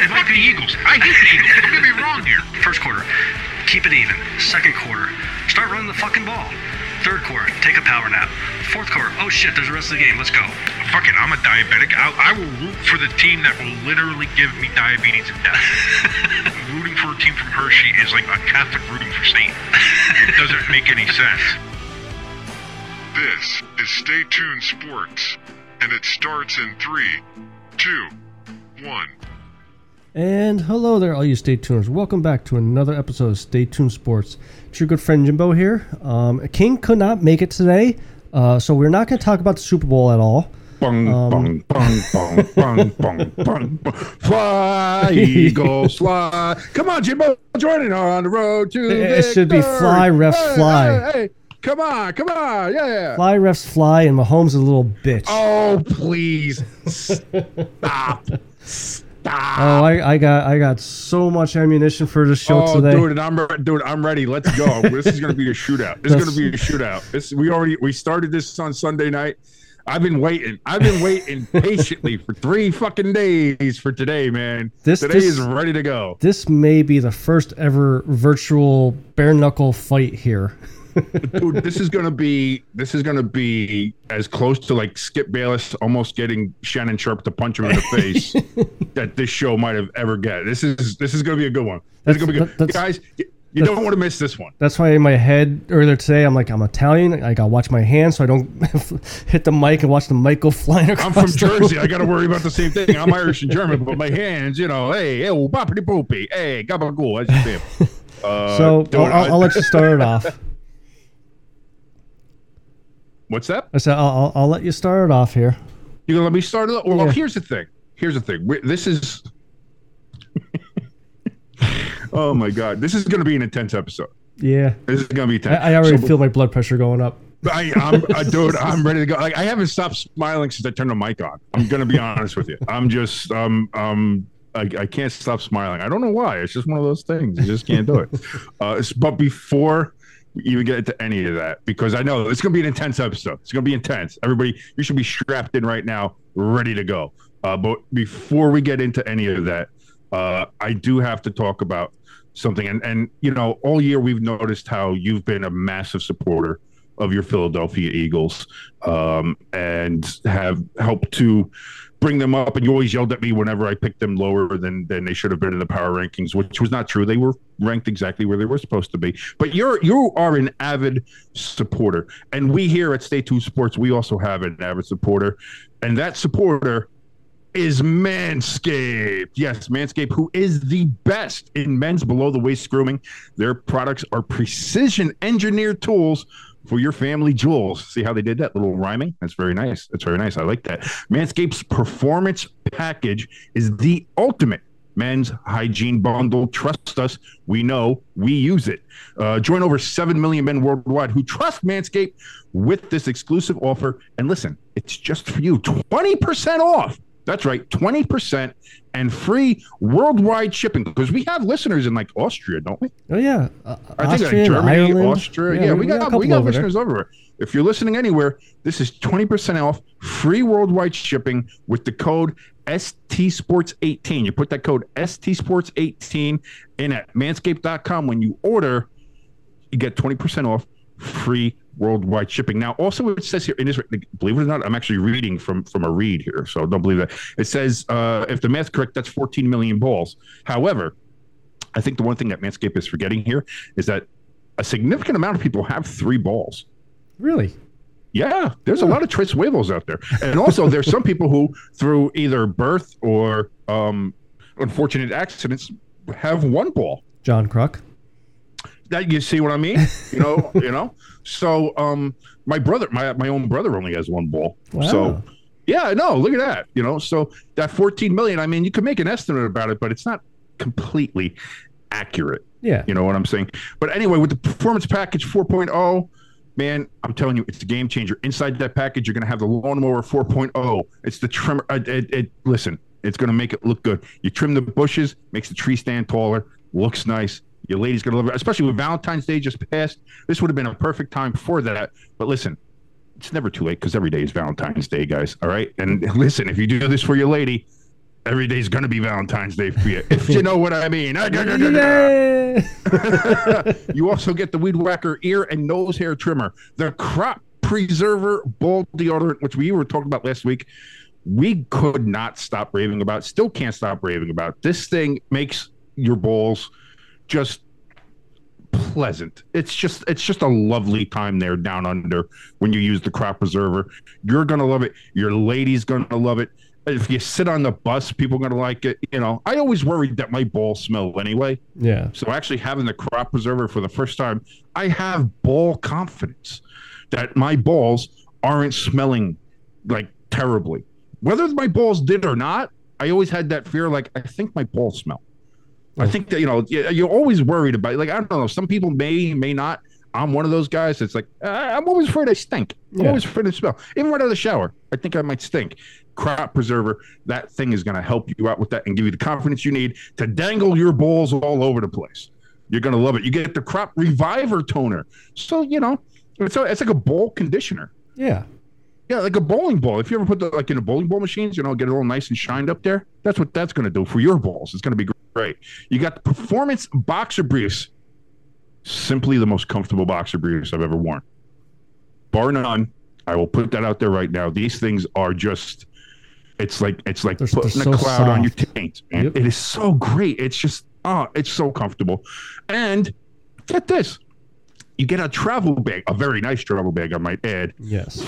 It might be the Eagles. I hate the Eagles. Don't get me wrong here. First quarter, keep it even. Second quarter, start running the fucking ball. Third quarter, take a power nap. Fourth quarter, oh shit, there's the rest of the game. Let's go. Fuck it, I'm a diabetic. I will root for the team that will literally give me diabetes and death. Rooting for a team from Hershey is like a Catholic rooting for Satan. It doesn't make any sense. This is Stay Tuned Sports, and it starts in 3, 2, 1. And hello there, all you Stay Tuners. Welcome back to another episode of Stay Tuned Sports. It's your good friend Jimbo here. King could not make it today, so we're not going to talk about the Super Bowl at all. Bong, bong, bong, bong, bong, bong, bong. Fly, Eagles, fly. Come on, Jimbo, join in on the road to victory. It should be fly, refs, hey, fly. Hey, hey. Come on, come on, yeah. Fly, refs, fly, and Mahomes is a little bitch. Oh, please. Stop. Stop. Oh, I got so much ammunition for this show today. Oh, dude, I'm ready. Let's go. This is going to be a shootout. We started this on Sunday night. I've been waiting patiently for 3 fucking days for today, man. Today is ready to go. This may be the first ever virtual bare knuckle fight here. Dude, this is gonna be as close to like Skip Bayless almost getting Shannon Sharpe to punch him in the face that this show might have ever got. This is gonna be a good one. Guys, you don't want to miss this one. That's why in my head earlier today, I'm like, I'm Italian. I gotta watch my hands so I don't hit the mic and watch the mic go flying across. I'm from Jersey. I gotta worry about the same thing. I'm Irish and German, but my hands, you know, hey, boppity boopy, hey, gabagool, as you say. I'll let you start it off. What's that? I said, I'll let you start it off here. You're going to let me start it off? Well, yeah. Here's the thing. Oh, my God. This is going to be an intense episode. Yeah. This is going to be intense. I already feel my blood pressure going up. Dude, I'm ready to go. Like, I haven't stopped smiling since I turned the mic on. I'm going to be honest with you. I'm just, I can't stop smiling. I don't know why. It's just one of those things. You just can't do it. But before even get into any of that, because I know it's going to be an intense episode. It's going to be intense. Everybody, you should be strapped in right now, ready to go. But before we get into any of that, I do have to talk about something. And you know, all year we've noticed how you've been a massive supporter of your Philadelphia Eagles and have helped to bring them up. And you always yelled at me whenever I picked them lower than they should have been in the power rankings, which was not true. They were ranked exactly where they were supposed to be. But you are an avid supporter. And we here at Stay Tuned Sports, we also have an avid supporter. And that supporter is Manscaped. Yes, Manscaped, who is the best in men's below-the-waist grooming. Their products are precision-engineered tools for your family jewels. See how they did that little rhyming? That's very nice. That's very nice. I like that. Manscaped's Performance Package is the ultimate men's hygiene bundle. Trust us. We know. We use it. Join over 7 million men worldwide who trust Manscaped with this exclusive offer. And listen, it's just for you. 20% off. That's right, 20% and free worldwide shipping, because we have listeners in like Austria, don't we? Oh yeah, I think like Germany, Ireland, Austria. Yeah, we got listeners everywhere. If you're listening anywhere, this is 20% off, free worldwide shipping with the code STSports18. You put that code STSports18 in at manscaped.com when you order. You get 20% off, free worldwide shipping. Now, also it says here in Israel, believe it or not, I'm actually reading from a read here, so don't believe that. It says, if the math's correct, that's 14 million balls. However, I think the one thing that Manscaped is forgetting here is that a significant amount of people have 3 balls. Really? Yeah. There's a lot of tres huevos out there. And also there's some people who, through either birth or unfortunate accidents, have 1 ball. John Kruk. That, you see what I mean? You know. So my brother, my own brother, only has 1 ball. Wow. So yeah, no, look at that. You know, so that 14 million. I mean, you can make an estimate about it, but it's not completely accurate. Yeah, you know what I'm saying. But anyway, with the performance package 4.0, man, I'm telling you, it's a game changer. Inside that package, you're going to have the lawnmower 4.0. It's the trimmer. Listen, it's going to make it look good. You trim the bushes, makes the tree stand taller, looks nice. Your lady's going to love it, especially with Valentine's Day just passed. This would have been a perfect time for that. But listen, it's never too late because every day is Valentine's Day, guys. All right? And listen, if you do this for your lady, every day is going to be Valentine's Day for you, if you know what I mean. You also get the Weed Whacker ear and nose hair trimmer, the Crop Preserver ball deodorant, which we were talking about last week. We could not stop raving about, still can't stop raving about. This thing makes your balls just pleasant. It's just a lovely time there down under when you use the Crop Preserver. You're gonna love it. Your lady's gonna love it. If you sit on the bus, people are gonna like it. You know, I always worried that my balls smell anyway. Yeah. So actually having the Crop Preserver for the first time, I have ball confidence that my balls aren't smelling like terribly. Whether my balls did or not, I always had that fear. Like, I think my balls smell. I think that, you know, you're always worried about it. Like, I don't know. Some people may not. I'm one of those guys that's like, I'm always afraid I stink. I'm always afraid I smell. Even right out of the shower, I think I might stink. Crop Preserver, that thing is going to help you out with that and give you the confidence you need to dangle your balls all over the place. You're going to love it. You get the Crop Reviver Toner. So, you know, it's like a ball conditioner. Yeah. Yeah, like a bowling ball. If you ever put the, like in the bowling ball machines, you know, get it all nice and shined up there. That's what that's going to do for your balls. It's going to be great. You got the Performance Boxer Briefs. Simply the most comfortable boxer briefs I've ever worn. Bar none. I will put that out there right now. These things are just, it's like putting a cloud on your taint, man. Yep. It is so great. It's just, it's so comfortable. And get this. You get a travel bag, a very nice travel bag, I might add. Yes.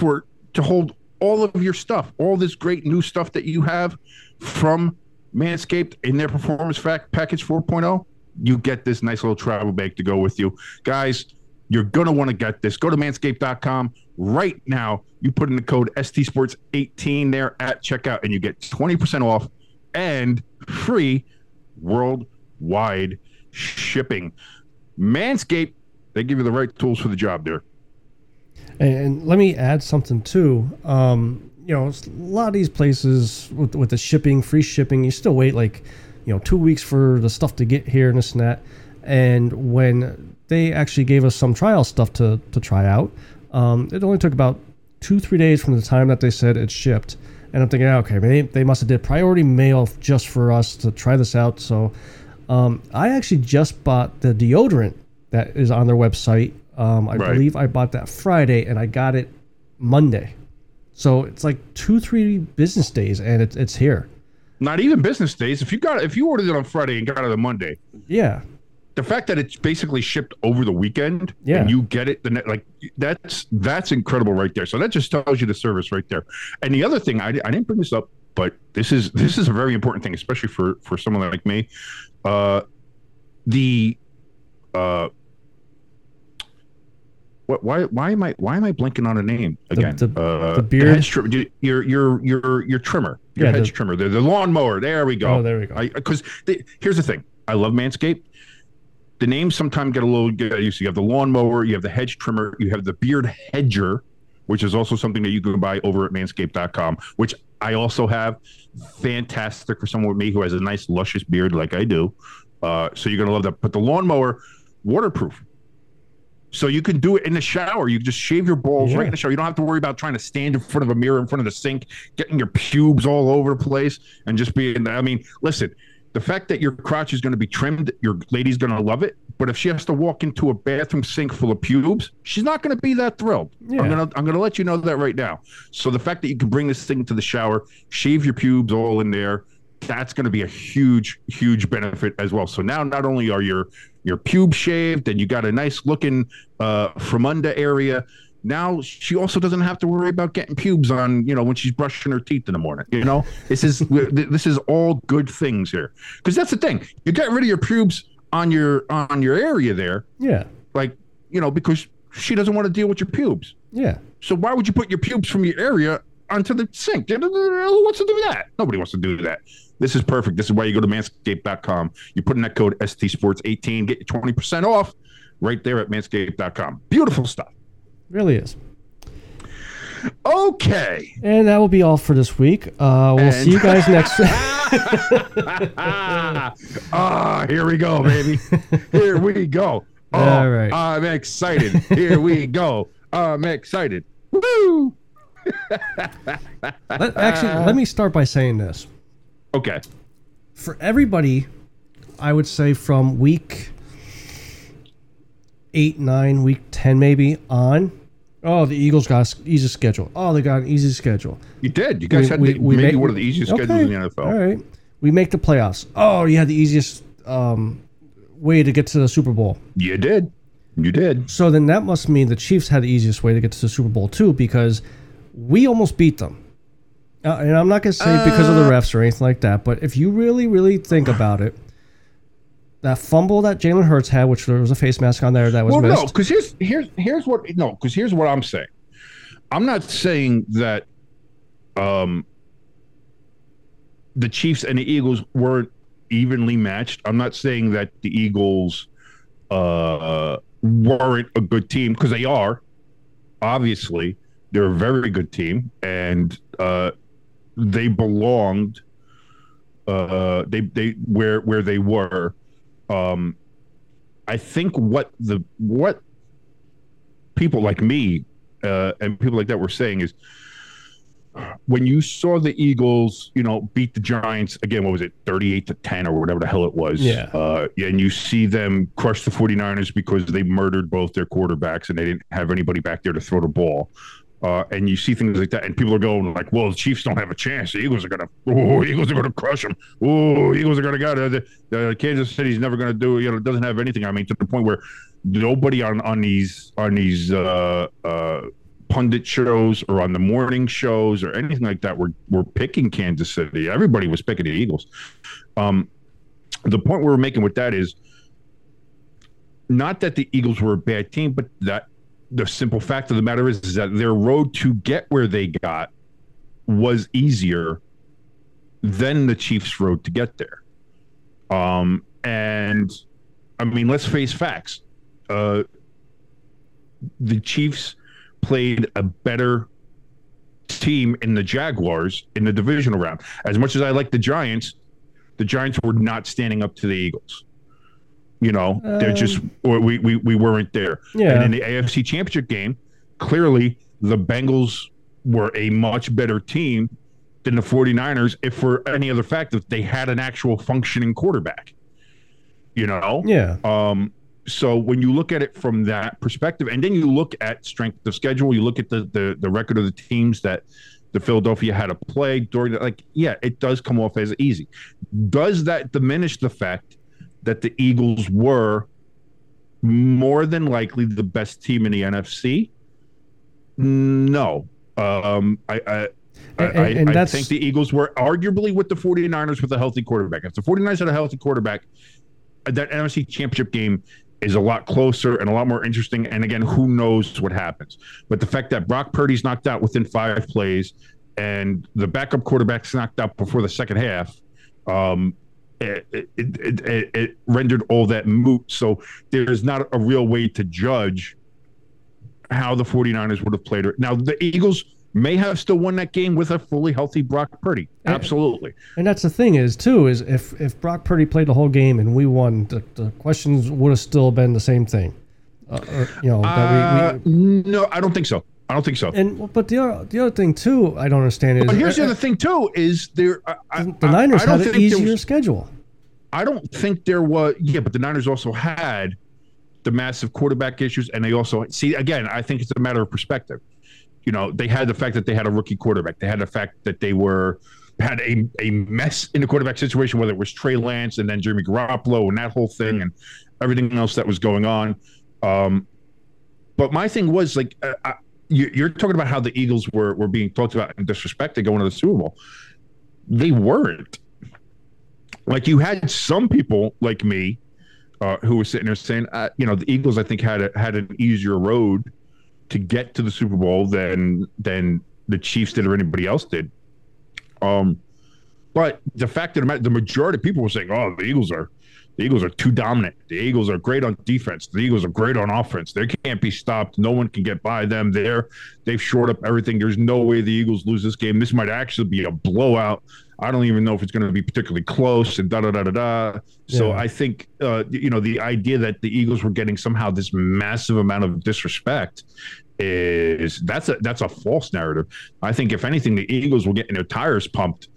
To hold all of your stuff, all this great new stuff that you have from Manscaped in their Performance Package 4.0, you get this nice little travel bag to go with you. Guys, you're going to want to get this. Go to manscaped.com right now. You put in the code STSports18 there at checkout, and you get 20% off and free worldwide shipping. Manscaped, they give you the right tools for the job there. And let me add something too. You know, a lot of these places with the shipping, free shipping, you still wait like, you know, 2 weeks for the stuff to get here and this and that. And when they actually gave us some trial stuff to try out, it only took about 2-3 days from the time that they said it shipped. And I'm thinking, okay, they must have did priority mail just for us to try this out. So I actually just bought the deodorant that is on their website. I believe I bought that Friday and I got it Monday. So it's like 2-3 business days and it's here. Not even business days. If you ordered it on Friday and got it on Monday. Yeah. The fact that it's basically shipped over the weekend and you get it, that's incredible right there. So that just tells you the service right there. And the other thing, I didn't bring this up, but this is a very important thing, especially for someone like me. Why am I blanking on a name again? The beard, your trimmer, your hedge trimmer, the lawnmower. There we go. Oh, there we go. Because here's the thing, I love Manscaped. The names sometimes get a little used to. You have the lawnmower, you have the hedge trimmer, you have the beard hedger, which is also something that you can buy over at Manscaped.com. Which I also have fantastic for someone with me who has a nice luscious beard like I do. So you're going to love that. But the lawnmower, waterproof. So you can do it in the shower. You just shave your balls right in the shower. You don't have to worry about trying to stand in front of a mirror, in front of the sink, getting your pubes all over the place and just being, I mean, listen, the fact that your crotch is going to be trimmed, your lady's going to love it. But if she has to walk into a bathroom sink full of pubes, she's not going to be that thrilled. Yeah. I'm going to let you know that right now. So the fact that you can bring this thing to the shower, shave your pubes all in there, that's going to be a huge, huge benefit as well. So now not only are your pubes shaved and you got a nice looking from under area, now she also doesn't have to worry about getting pubes on, you know, when she's brushing her teeth in the morning. You know, this is all good things here, because that's the thing. You get rid of your pubes on your area there. Yeah. Like, you know, because she doesn't want to deal with your pubes. Yeah. So why would you put your pubes from your area onto the sink? Who wants to do that? Nobody wants to do that. This is perfect. This is why you go to manscaped.com. You put in that code STSports18, get your 20% off right there at manscaped.com. Beautiful stuff. Really is. Okay. And that will be all for this week. We'll see you guys next week. Here we go, baby. Here we go. Oh, all right. I'm excited. Here we go. I'm excited. Woo! Let me start by saying this. Okay. For everybody, I would say from week 8, 9, week 10 maybe on, oh, the Eagles got an easy schedule. Oh, they got an easy schedule. You did. You guys had one of the easiest schedules in the NFL. All right. We make the playoffs. Oh, you had the easiest way to get to the Super Bowl. You did. You did. So then that must mean the Chiefs had the easiest way to get to the Super Bowl too, because we almost beat them. And I'm not going to say because of the refs or anything like that, but if you really, really think about it, that fumble that Jalen Hurts had, which there was a face mask on there that was missed. Well, no, because here's what I'm saying. I'm not saying that the Chiefs and the Eagles weren't evenly matched. I'm not saying that the Eagles weren't a good team, because they are. Obviously, they're a very good team, and they belonged. They where they were. I think what people like me and people like that were saying is, when you saw the Eagles, you know, beat the Giants again, what was it, 38-10 or whatever the hell it was? Yeah. And you see them crush the 49ers because they murdered both their quarterbacks and they didn't have anybody back there to throw the ball. And you see things like that, and people are going like, "Well, the Chiefs don't have a chance. The Eagles are gonna, Eagles are gonna crush them. Oh, Eagles are gonna go. The Kansas City's never gonna do. You know, doesn't have anything. I mean, to the point where nobody on these pundit shows or on the morning shows or anything like that were picking Kansas City. Everybody was picking the Eagles. The point we're making with that is not that the Eagles were a bad team, but that. The simple fact of the matter is that their road to get where they got was easier than the Chiefs' road to get there. And, I mean, let's face facts. The Chiefs played a better team in the Jaguars in the divisional round. As much as I like the Giants were not standing up to the Eagles. You know, they're just we weren't there. Yeah. And in the AFC Championship game, clearly the Bengals were a much better team than the 49ers, if for any other fact that they had an actual functioning quarterback. You know? Yeah. So when you look at it from that perspective, and then you look at strength of schedule, you look at the record of the teams that the Philadelphia had to play during that, like, yeah, it does come off as easy. Does that diminish the fact that the Eagles were more than likely the best team in the NFC? No. I think the Eagles were arguably with the 49ers with a healthy quarterback. If the 49ers had a healthy quarterback, that NFC Championship game is a lot closer and a lot more interesting. And again, who knows what happens. But the fact that Brock Purdy's knocked out within 5 plays and the backup quarterback's knocked out before the second half, It rendered all that moot. So there's not a real way to judge how the 49ers would have played. Now, the Eagles may have still won that game with a fully healthy Brock Purdy. Absolutely. And that's the thing is, too, is if Brock Purdy played the whole game and we won, the questions would have still been the same thing. No, I don't think so. I don't think so. And but the other thing too, I don't understand is. But here's the other thing too is there. The Niners had an easier schedule. I don't think there was. Yeah, but the Niners also had the massive quarterback issues, and they also see again. I think it's a matter of perspective. You know, they had the fact that they had a rookie quarterback. They had the fact that they had a mess in the quarterback situation, whether it was Trey Lance and then Jimmy Garoppolo and that whole thing and everything else that was going on. But my thing was like. You're talking about how the Eagles were being talked about and disrespected going to the Super Bowl. They weren't. Like, you had some people like me who were sitting there saying, the Eagles, I think, had an easier road to get to the Super Bowl than the Chiefs did or anybody else did. But the fact that the majority of people were saying, oh, the Eagles are too dominant. The Eagles are great on defense. The Eagles are great on offense. They can't be stopped. No one can get by them. They've shored up everything. There's no way the Eagles lose this game. This might actually be a blowout. I don't even know if it's going to be particularly close and da-da-da-da-da. So I think, the idea that the Eagles were getting somehow this massive amount of disrespect is that's a false narrative. I think, if anything, the Eagles were getting their tires pumped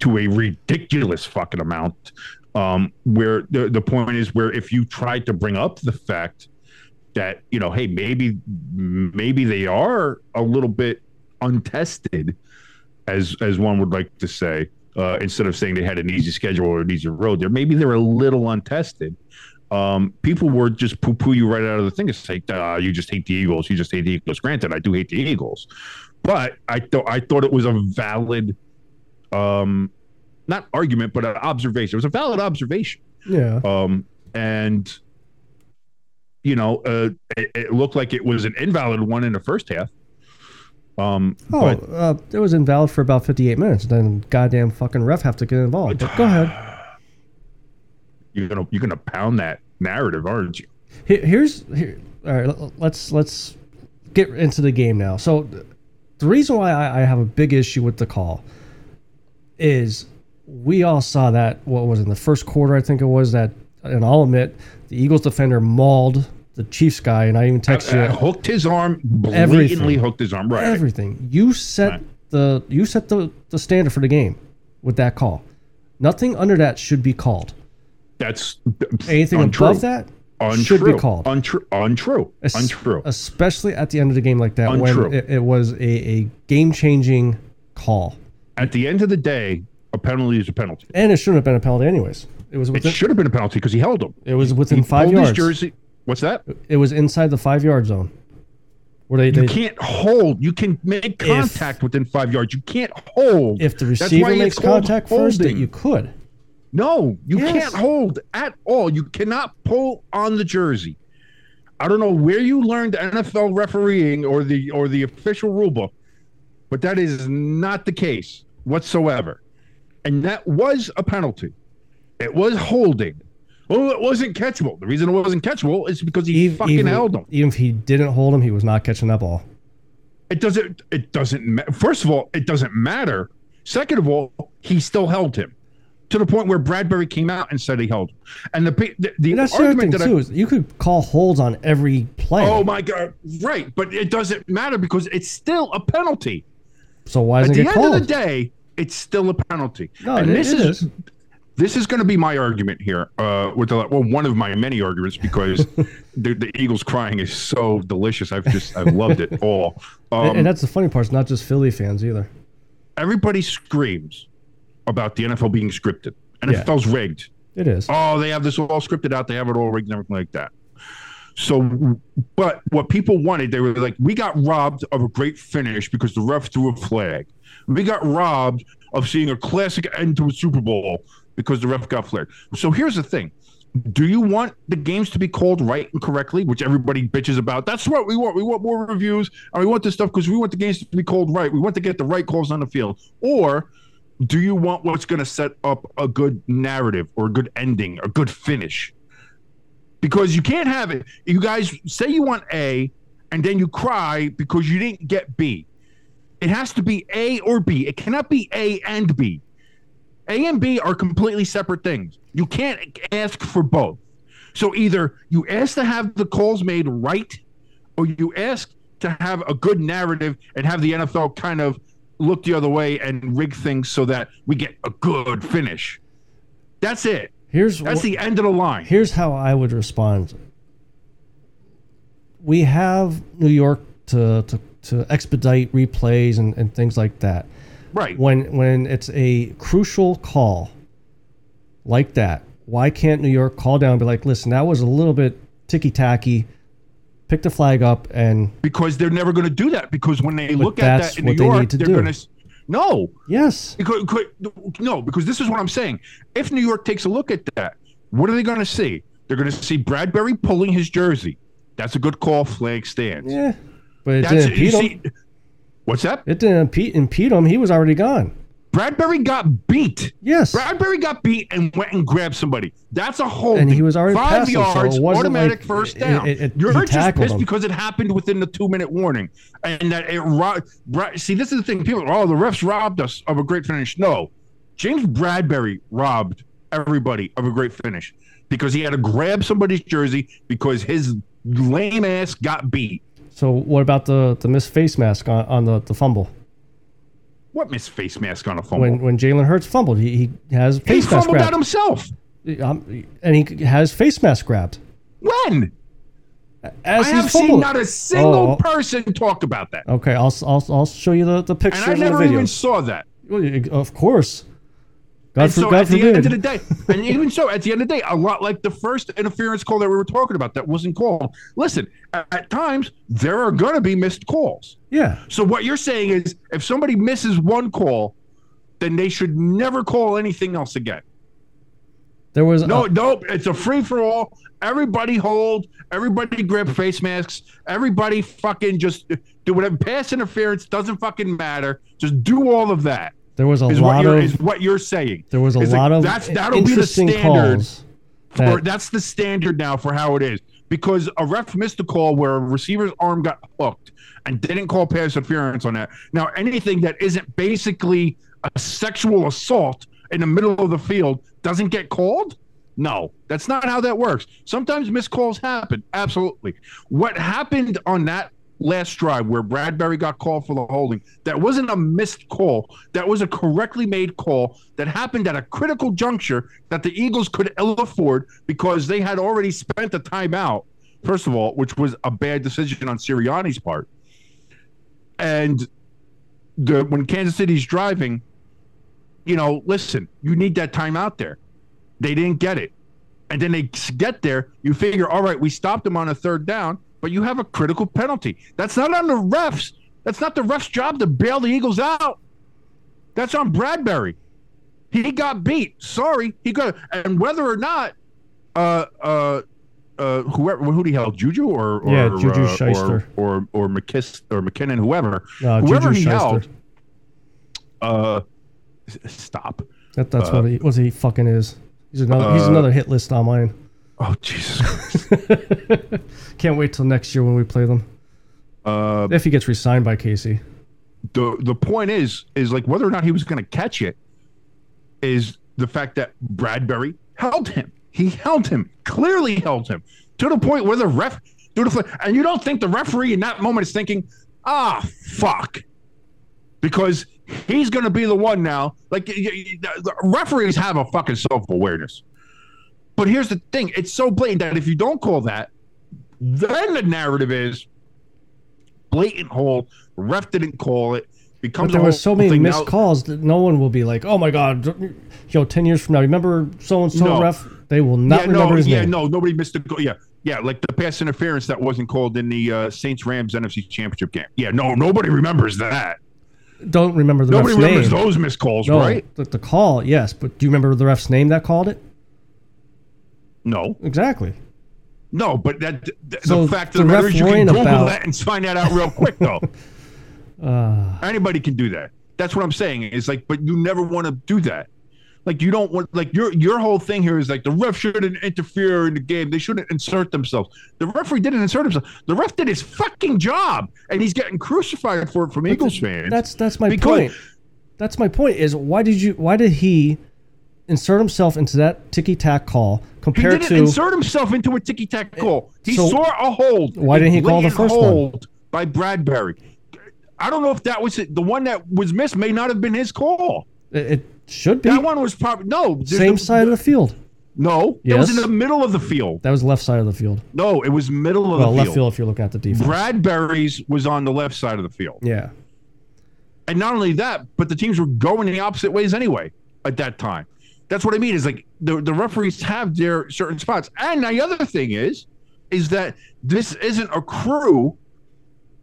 to a ridiculous fucking amount. Where the point is where if you tried to bring up the fact that, hey, maybe they are a little bit untested, as one would like to say, instead of saying they had an easy schedule or an easy road there, maybe they're a little untested. People were just poo-poo you right out of the thing. It's like, you just hate the Eagles. You just hate the Eagles. Granted, I do hate the Eagles, but I thought it was a valid not argument, but an observation. It was a valid observation. Yeah. It looked like it was an invalid one in the first half. It was invalid for about 58 minutes. Then goddamn fucking ref have to get involved. But go ahead. You're gonna pound that narrative, aren't you? All right. Let's get into the game now. So the reason why I have a big issue with the call is. We all saw that, what was in the first quarter, I think it was, that, and I'll admit, the Eagles defender mauled the Chiefs guy, and I even texted you. Hooked his arm, blatantly everything. Hooked his arm, right. Everything. You set the standard for the game with that call. Nothing under that should be called. Anything untrue. Above that should be called. Untrue. Especially at the end of the game like that, when it was a game-changing call. At the end of the day, a penalty is a penalty, and it shouldn't have been a penalty anyways. It should have been a penalty because he held him. It was within 5 yards. His jersey. What's that? It was inside the 5 yard zone. Where they can't hold. You can make contact within 5 yards. You can't hold. If the receiver makes contact first, that you could. No, you can't hold at all. You cannot pull on the jersey. I don't know where you learned NFL refereeing or the official rule book, but that is not the case whatsoever. And that was a penalty. It was holding. Well, it wasn't catchable. The reason it wasn't catchable is because he held him. Even if he didn't hold him, he was not catching that ball. It doesn't. First of all, it doesn't matter. Second of all, he still held him to the point where Bradberry came out and said he held him. And the argument that too, is you could call holds on every play. Oh my God! Right, but it doesn't matter because it's still a penalty. So why doesn't it get called? At the end of the day. It's still a penalty. No, and this is going to be my argument here. One of my many arguments, because the Eagles crying is so delicious. I've loved it all. And that's the funny part. It's not just Philly fans either. Everybody screams about the NFL being scripted. NFL's rigged. It is. Oh, they have this all scripted out. They have it all rigged and everything like that. So, but what people wanted, they were like, we got robbed of a great finish because the ref threw a flag. We got robbed of seeing a classic end to a Super Bowl because the ref got flagged. So here's the thing. Do you want the games to be called right and correctly, which everybody bitches about? That's what we want. We want more reviews, and we want this stuff because we want the games to be called right. We want to get the right calls on the field. Or do you want what's going to set up a good narrative or a good ending, a good finish? Because you can't have it. You guys say you want A, and then you cry because you didn't get B. It has to be A or B. It cannot be A and B. A and B are completely separate things. You can't ask for both. So either you ask to have the calls made right, or you ask to have a good narrative and have the NFL kind of look the other way and rig things so that we get a good finish. That's it. That's the end of the line. Here's how I would respond. We have New York to expedite replays and things like that. Right. When it's a crucial call like that, why can't New York call down and be like, listen, that was a little bit ticky-tacky. Pick the flag up and... Because they're never going to do that. Because when they look at that in New York, they're going to... No. Yes. Because this is what I'm saying. If New York takes a look at that, what are they going to see? They're going to see Bradberry pulling his jersey. That's a good call. Flag stands. Yeah. But it didn't impede him. What's that? It didn't impede him. He was already gone. Bradberry got beat. Yes. Bradberry got beat and went and grabbed somebody. That's a holding. And he was already 5 yards, so automatic first down. You're just pissed because it happened within the 2-minute warning. And that it robbed. See, this is the thing. People, the refs robbed us of a great finish. No. James Bradberry robbed everybody of a great finish because he had to grab somebody's jersey because his lame ass got beat. So what about the missed face mask on the fumble? What missed face mask on a fumble? When Jalen Hurts fumbled, he has face mask grabbed. He fumbled that himself. And he has face mask grabbed. When? I have seen not a single person talk about that. Okay, I'll show you the picture. And I never even saw that. Of course. At the end of the day, a lot like the first interference call that we were talking about that wasn't called. Listen, at times, there are going to be missed calls. Yeah. So what you're saying is if somebody misses one call, then they should never call anything else again. There was no, it's a free-for-all. Everybody hold. Everybody grab face masks. Everybody fucking just do whatever. Pass interference doesn't fucking matter. Just do all of that. There was what you're saying. There was that'll be the standard. That's the standard now for how it is because a ref missed a call where a receiver's arm got hooked and didn't call pass interference on that. Now anything that isn't basically a sexual assault in the middle of the field doesn't get called? No, that's not how that works. Sometimes missed calls happen. Absolutely. What happened on that last drive where Bradberry got called for the holding, that wasn't a missed call. That was a correctly made call that happened at a critical juncture that the Eagles could ill afford because they had already spent a timeout, first of all, which was a bad decision on Sirianni's part. And when Kansas City's driving, listen, you need that timeout there. They didn't get it. And then they get there. You figure, all right, we stopped them on a third down. But you have a critical penalty. That's not on the refs. That's not the refs' job to bail the Eagles out. That's on Bradberry. He got beat. Sorry, he got. And whether or not, who the hell, Juju or Juju Smith-Schuster or McKiss or McKinnon, whoever Juju he held. Stop. That's what he fucking is. He's another hit list on mine. Oh, Jesus Christ. Can't wait till next year when we play them. If he gets re-signed by Casey. The point is like whether or not he was going to catch it is the fact that Bradberry held him. He held him. Clearly held him. To the point where the ref... And you don't think the referee in that moment is thinking, fuck. Because he's going to be the one now. Like, the referees have a fucking self-awareness. But here's the thing. It's so blatant that if you don't call that, then the narrative is blatant hold. Ref didn't call it. Becomes but there were so many missed calls that no one will be like, oh, my God, 10 years from now, remember so-and-so ref? They will not remember his name. Yeah, nobody missed the call. Yeah, like the pass interference that wasn't called in the Saints-Rams NFC Championship game. Yeah, nobody refs remembers that. Don't remember the ref's name. Nobody remembers those missed calls, right? The call, yes. But do you remember the ref's name that called it? No. Exactly. No, but the fact of the matter is you can Google that and find that out real quick, though. Anybody can do that. That's what I'm saying. It's like, but you never want to do that. Like, you don't want, like, your whole thing here is like the ref shouldn't interfere in the game. They shouldn't insert themselves. The referee didn't insert himself. The ref did his fucking job, and he's getting crucified for it from Eagles fans. That's my point. That's my point. Is why did he insert himself into that ticky tack call compared to? He didn't insert himself into a ticky tack call. He saw a hold. Why didn't he call the first hold by Bradberry? I don't know if that was it. The one that was missed may not have been his call. It should be. That one was probably no. Same side of the field. No, yes. It was in the middle of the field. That was left side of the field. No, it was middle of the field. Left field if you're looking at the defense. Bradberry's was on the left side of the field. Yeah. And not only that, but the teams were going the opposite ways anyway at that time. That's what I mean is like the referees have their certain spots. And the other thing is that this isn't a crew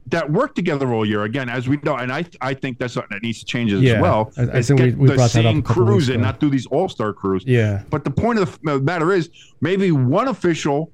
that worked together all year, again, as we know, and I think that's something that needs to change as well. I think we brought that up. The same crews and not do these all-star crews. Yeah. But the point of the matter is maybe one official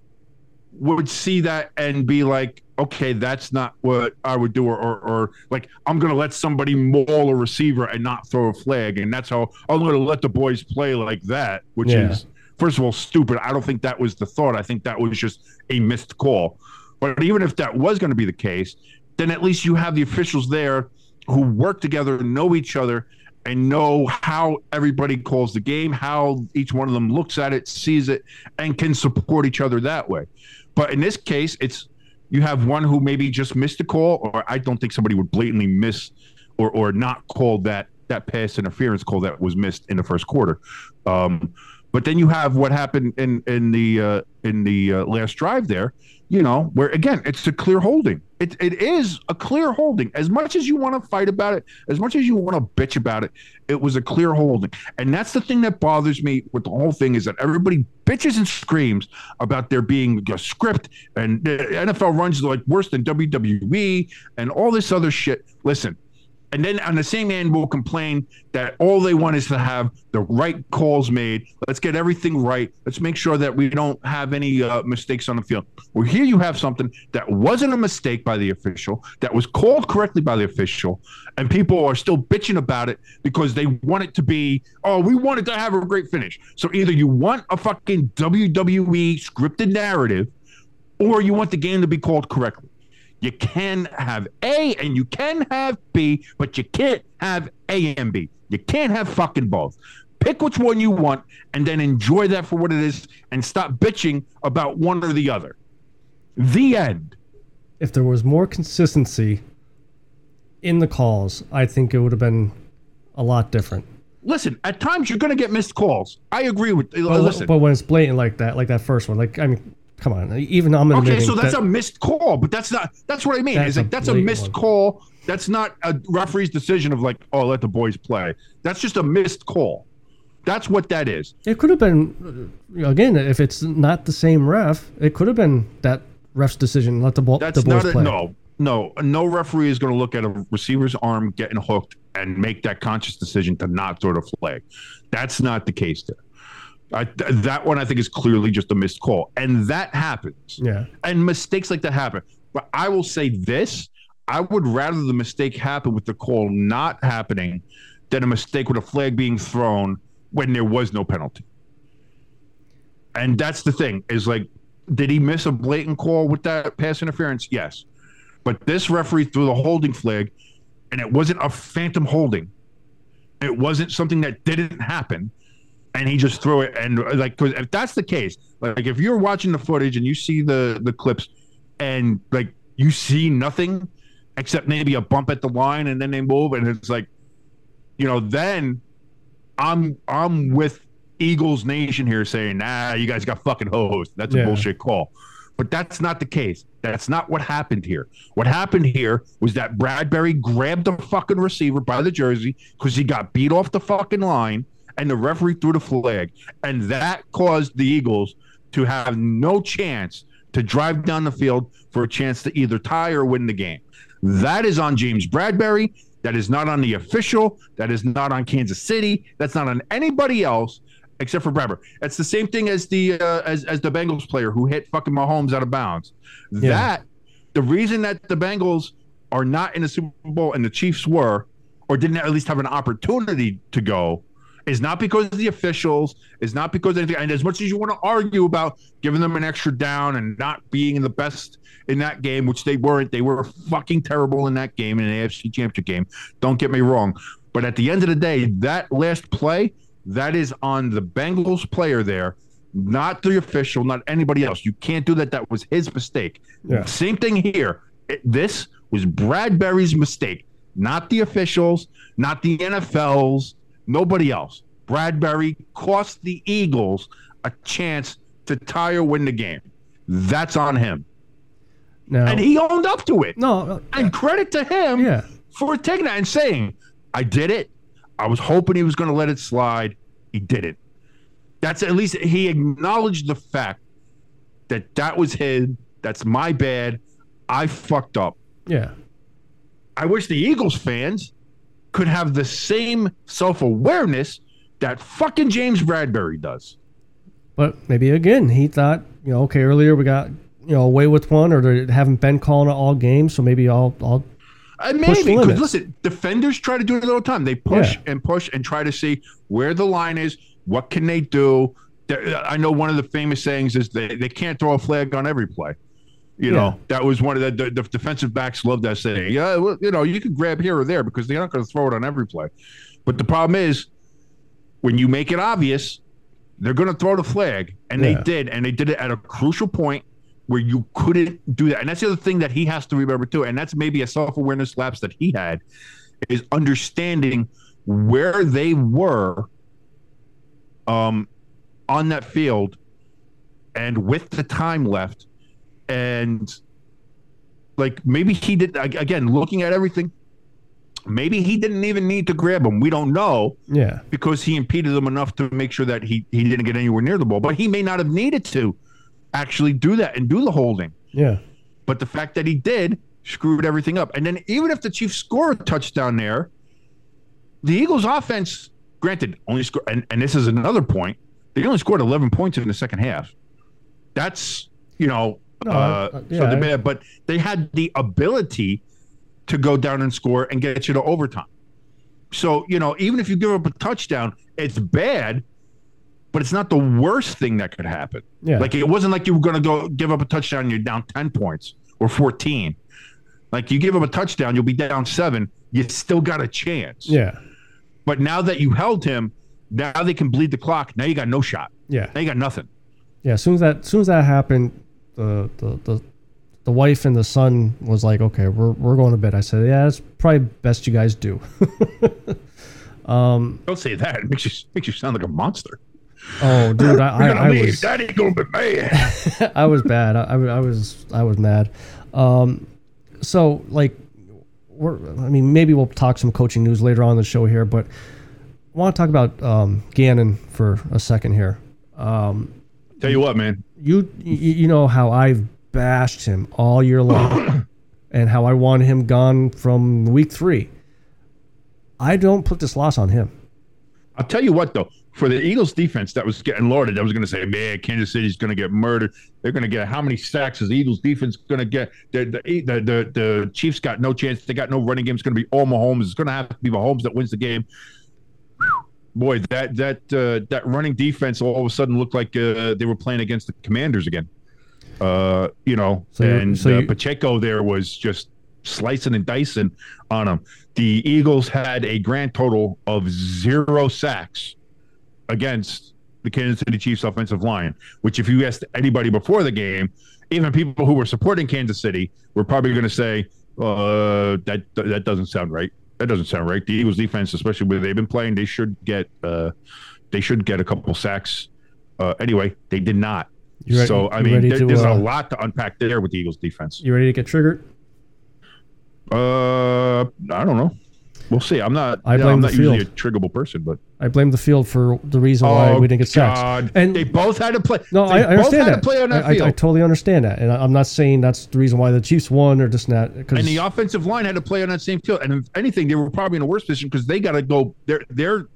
would see that and be like, okay, that's not what I would do, or like I'm going to let somebody maul a receiver and not throw a flag, and that's how I'm going to let the boys play like that, which is, first of all, stupid. I don't think that was the thought. I think that was just a missed call. But even if that was going to be the case, then at least you have the officials there who work together, know each other, and know how everybody calls the game, how each one of them looks at it, sees it, and can support each other that way. But in this case, it's you have one who maybe just missed a call, or I don't think somebody would blatantly miss or not call that pass interference call that was missed in the first quarter. But then you have what happened in the last drive there, you know, where, again, it's a clear holding. It is a clear holding. As much as you want to fight about it, as much as you want to bitch about it, it was a clear holding. And that's the thing that bothers me with the whole thing is that everybody bitches and screams about there being a script and the NFL runs like worse than WWE and all this other shit. Listen. And then on the same end, we'll complain that all they want is to have the right calls made. Let's get everything right. Let's make sure that we don't have any mistakes on the field. Well, here you have something that wasn't a mistake by the official, that was called correctly by the official, and people are still bitching about it because they want it to be, oh, we wanted to have a great finish. So either you want a fucking WWE scripted narrative or you want the game to be called correctly. You can have A and you can have B, but you can't have A and B. You can't have fucking both. Pick which one you want and then enjoy that for what it is and stop bitching about one or the other. The end. If there was more consistency in the calls, I think it would have been a lot different. Listen, at times you're going to get missed calls. I agree with you. But when it's blatant like that first one, like, I mean, come on, even I'm admitting. Okay, so that's a missed call, but that's not. That's what I mean. It's like that's a missed call. That's not a referee's decision of like, oh, let the boys play. That's just a missed call. That's what that is. It could have been, again, if it's not the same ref, it could have been that ref's decision. Let the boys play. No referee is going to look at a receiver's arm getting hooked and make that conscious decision to not throw the flag. That's not the case there. That one I think is clearly just a missed call, and that happens. Yeah, and mistakes like that happen. But I will say this: I would rather the mistake happen with the call not happening than a mistake with a flag being thrown when there was no penalty. And that's the thing: is like, did he miss a blatant call with that pass interference? Yes, but this referee threw the holding flag, and it wasn't a phantom holding. It wasn't something that didn't happen. And he just threw it, and like, cause if that's the case, like if you're watching the footage and you see the clips, and like you see nothing except maybe a bump at the line, and then they move, and it's like, you know, then I'm with Eagles Nation here saying, nah, you guys got fucking hosed. That's a bullshit call, but that's not the case. That's not what happened here. What happened here was that Bradberry grabbed the fucking receiver by the jersey because he got beat off the fucking line. And the referee threw the flag, and that caused the Eagles to have no chance to drive down the field for a chance to either tie or win the game. That is on James Bradberry. That is not on the official. That is not on Kansas City. That's not on anybody else except for Bradberry. It's the same thing as the Bengals player who hit fucking Mahomes out of bounds. Yeah. That the reason that the Bengals are not in the Super Bowl and the Chiefs were, or didn't at least have an opportunity to go, It's not because of the officials. It's not because of anything. And as much as you want to argue about giving them an extra down and not being the best in that game, which they weren't, they were fucking terrible in that game, in an AFC Championship game. Don't get me wrong. But at the end of the day, that last play, that is on the Bengals player there, not the official, not anybody else. You can't do that. That was his mistake. Yeah. Same thing here. This was Bradberry's mistake, not the officials, not the NFL's, nobody else. Bradberry cost the Eagles a chance to tie or win the game. That's on him. No. And he owned up to it. No. And credit to him for taking that and saying, I did it. I was hoping he was going to let it slide. He didn't. That's at least he acknowledged the fact that that was his. That's my bad. I fucked up. Yeah. I wish the Eagles fans could have the same self-awareness that fucking James Bradberry does. But maybe, again, he thought, you know, okay, earlier we got, you know, away with one, or they haven't been calling it all game, so maybe I'll push the limits. Listen, defenders try to do it all the time. They push and push and try to see where the line is, what can they do. I know one of the famous sayings is they can't throw a flag on every play. You know, that was one of the defensive backs loved that saying. Yeah, well, you know, you can grab here or there because they're not going to throw it on every play. But the problem is when you make it obvious, they're going to throw the flag. And they did. And they did it at a crucial point where you couldn't do that. And that's the other thing that he has to remember, too. And that's maybe a self-awareness lapse that he had, is understanding where they were on that field and with the time left. And, like, maybe he did, again, looking at everything, maybe he didn't even need to grab him. We don't know. Yeah. Because he impeded him enough to make sure that he didn't get anywhere near the ball. But he may not have needed to actually do that and do the holding. Yeah. But the fact that he did screwed everything up. And then even if the Chiefs score a touchdown there, the Eagles' offense, granted, only scored, and this is another point, they only scored 11 points in the second half. That's, you know... but they had the ability to go down and score and get you to overtime. So, you know, even if you give up a touchdown, it's bad, but it's not the worst thing that could happen. Yeah. Like, it wasn't like you were going to go give up a touchdown and you're down 10 points or 14. Like, you give up a touchdown, you'll be down 7. You still got a chance. Yeah. But now that you held him, now they can bleed the clock. Now you got no shot. Yeah. Now you got nothing. Yeah, as soon as that happened, the wife and the son was like, okay, we're going to bed. I said, yeah, that's probably best you guys do. Don't say that. It makes you sound like a monster. Oh, dude, I was. Daddy gonna be mad. I was bad. I was mad. So like, maybe we'll talk some coaching news later on in the show here, but I want to talk about Gannon for a second here. Tell you what, man. You know how I've bashed him all year long and how I want him gone from week 3. I don't put this loss on him. I'll tell you what, though. For the Eagles defense that was getting lauded, I was going to say, man, Kansas City's going to get murdered. They're going to get how many sacks is the Eagles defense going to get? The Chiefs got no chance. They got no running game. It's going to be all Mahomes. It's going to have to be Mahomes that wins the game. Boy, that running defense all of a sudden looked like they were playing against the Commanders again. You know, Pacheco there was just slicing and dicing on him. The Eagles had a grand total of 0 sacks against the Kansas City Chiefs offensive line, which if you asked anybody before the game, even people who were supporting Kansas City were probably going to say, that doesn't sound right. That doesn't sound right. The Eagles defense, especially where they've been playing, they should get a couple sacks. Anyway, they did not. So, I mean, there's a lot to unpack there with the Eagles defense. You ready to get triggered? I don't know. We'll see. I'm not usually a triggerable person, but I blame the field for the reason why we didn't get sacks. And they both had to play. No, I understand that. I totally understand that, and I'm not saying that's the reason why the Chiefs won or just not. And the offensive line had to play on that same field, and if anything, they were probably in a worse position because they got to go. Their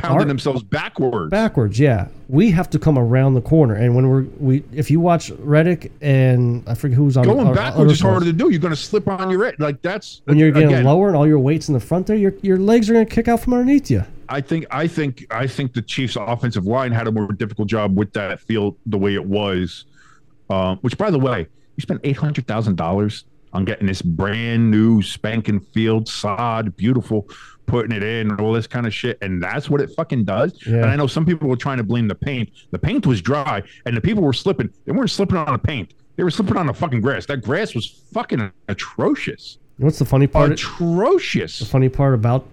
pounding themselves backwards. Yeah. We have to come around the corner. And when we if you watch Reddick and I forget who's on going backwards is harder to do. You're going to slip on your head. Like that's when you're getting lower and all your weight's in the front there. Your legs are going to kick out from underneath you. I think the Chiefs' offensive line had a more difficult job with that field the way it was. Which, by the way, you spent $800,000 on getting this brand new spanking field, sod, beautiful, putting it in, and all this kind of shit. And that's what it fucking does. Yeah. And I know some people were trying to blame the paint. The paint was dry, and the people were slipping. They weren't slipping on the paint. They were slipping on the fucking grass. That grass was fucking atrocious. What's the funny part? Atrocious. The funny part about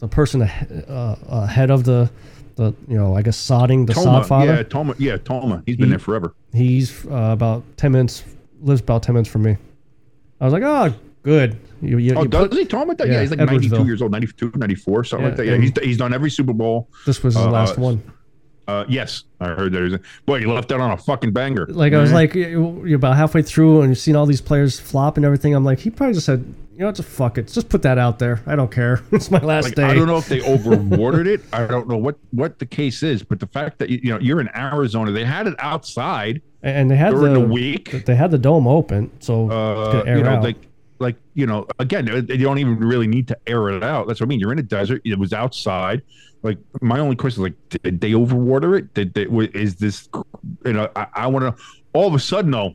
the person ahead of the I guess sodding, the sod father. Toma. He's been there forever. He's about 10 minutes from me. I was like, oh, good. Does he? Toma? Yeah, he's like 92 years old, 92, 94, something like that. Yeah, he's done every Super Bowl. This was his last one. Yes, I heard that. Boy, you left that on a fucking banger. Like I was like, you're about halfway through, and you've seen all these players flop and everything. I'm like, he probably just said, it's a fuck it. Just put that out there. I don't care. It's my last day. I don't know if they overwatered it. I don't know what the case is, but the fact that you're in Arizona, they had it outside, and they had during the week. They had the dome open, so it's air out. Again, they don't even really need to air it out. That's what I mean. You're in a desert. It was outside. Like, my only question is, did they overwater it? Is this, I want to, all of a sudden, though,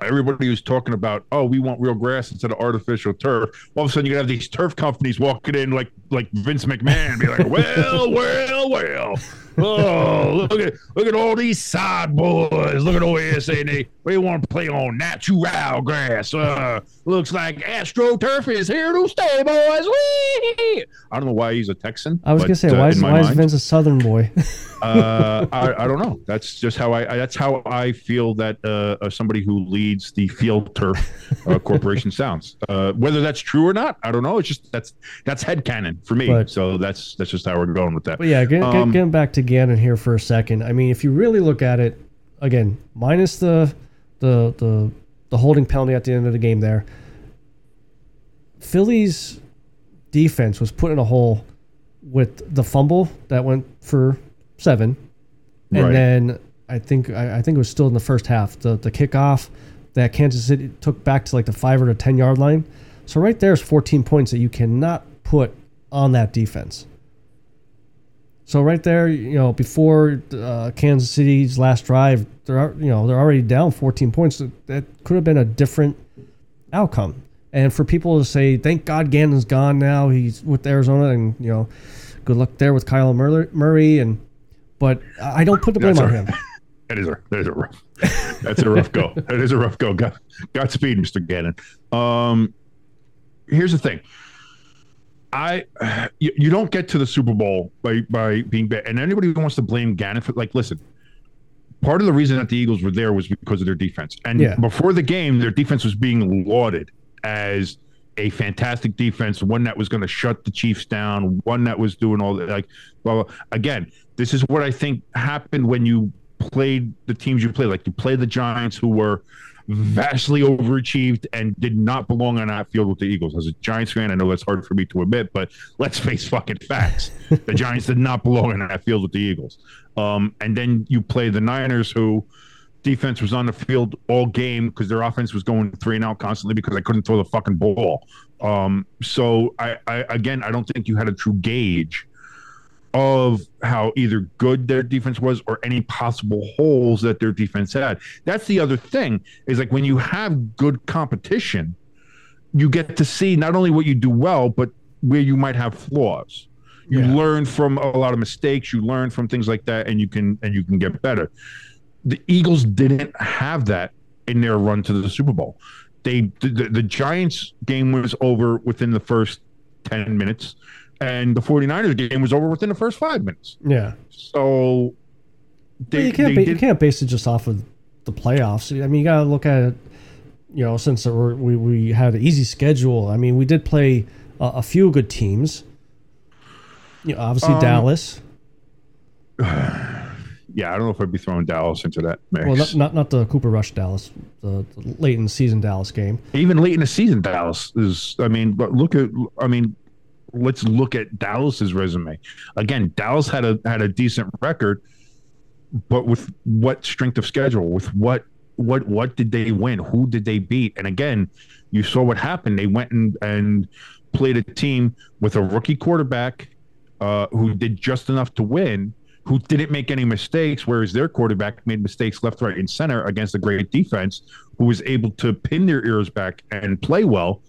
everybody was talking about, we want real grass instead of artificial turf. All of a sudden, you're going to have these turf companies walking in like Vince McMahon, be like, well. Oh, look at all these sod boys. Look at OSA. We want to play on natural grass. Looks like AstroTurf is here to stay, boys. Whee! I don't know why he's a Texan. I was going to say, why is Vince a Southern boy? I don't know. That's just how I feel that somebody who leads the Field Turf Corporation sounds. Whether that's true or not, I don't know. It's just that's headcanon for me. But, so that's just how we're going with that. But yeah, getting back to Gannon here for a second. I mean, if you really look at it, again, minus the holding penalty at the end of the game there, Philly's defense was put in a hole with the fumble that went for 7. And then I think it was still in the first half, the kickoff that Kansas City took back to like the 5 or the 10-yard line. So right there is 14 points that you cannot put on that defense. So right there, before Kansas City's last drive, they're already down 14 points. That could have been a different outcome. And for people to say, "Thank God Gannon's gone now. He's with Arizona, and good luck there with Kyler Murray." But I don't put the blame on him. That's a rough go. That is a rough go. Godspeed, Mr. Gannon. Here's the thing. You don't get to the Super Bowl by being bad. And anybody who wants to blame Gannon for, listen, part of the reason that the Eagles were there was because of their defense. And before the game, their defense was being lauded as a fantastic defense, one that was going to shut the Chiefs down, one that was doing all that. Again, this is what I think happened when you played the teams you played. Like, you played the Giants, who were vastly overachieved and did not belong on that field with the Eagles. As a Giants fan, I know that's hard for me to admit, but let's face fucking facts. The Giants did not belong on that field with the Eagles. And then you play the Niners, who defense was on the field all game because their offense was going 3 and out constantly because they couldn't throw the fucking ball. So, I don't think you had a true gauge of how either good their defense was or any possible holes that their defense had. That's the other thing, is like, when you have good competition, you get to see not only what you do well, but where you might have flaws. You learn from a lot of mistakes. You learn from things like that, and you can get better. The Eagles didn't have that in their run to the Super Bowl. The Giants game was over within the first 10 minutes. And the 49ers game was over within the first 5 minutes. Yeah. So you can't base it just off of the playoffs. I mean, you got to look at it, since we had an easy schedule. I mean, we did play a few good teams. Obviously Dallas. Yeah, I don't know if I'd be throwing Dallas into that mix. Well, not the Cooper Rush Dallas, the late in the season Dallas game. Even late in the season Dallas is, I mean, but look at, I mean, let's look at Dallas's resume. Again, Dallas had a decent record, but with what strength of schedule? With what did they win? Who did they beat? And again, you saw what happened. They went and played a team with a rookie quarterback who did just enough to win, who didn't make any mistakes, whereas their quarterback made mistakes left, right, and center against a great defense who was able to pin their ears back and play well.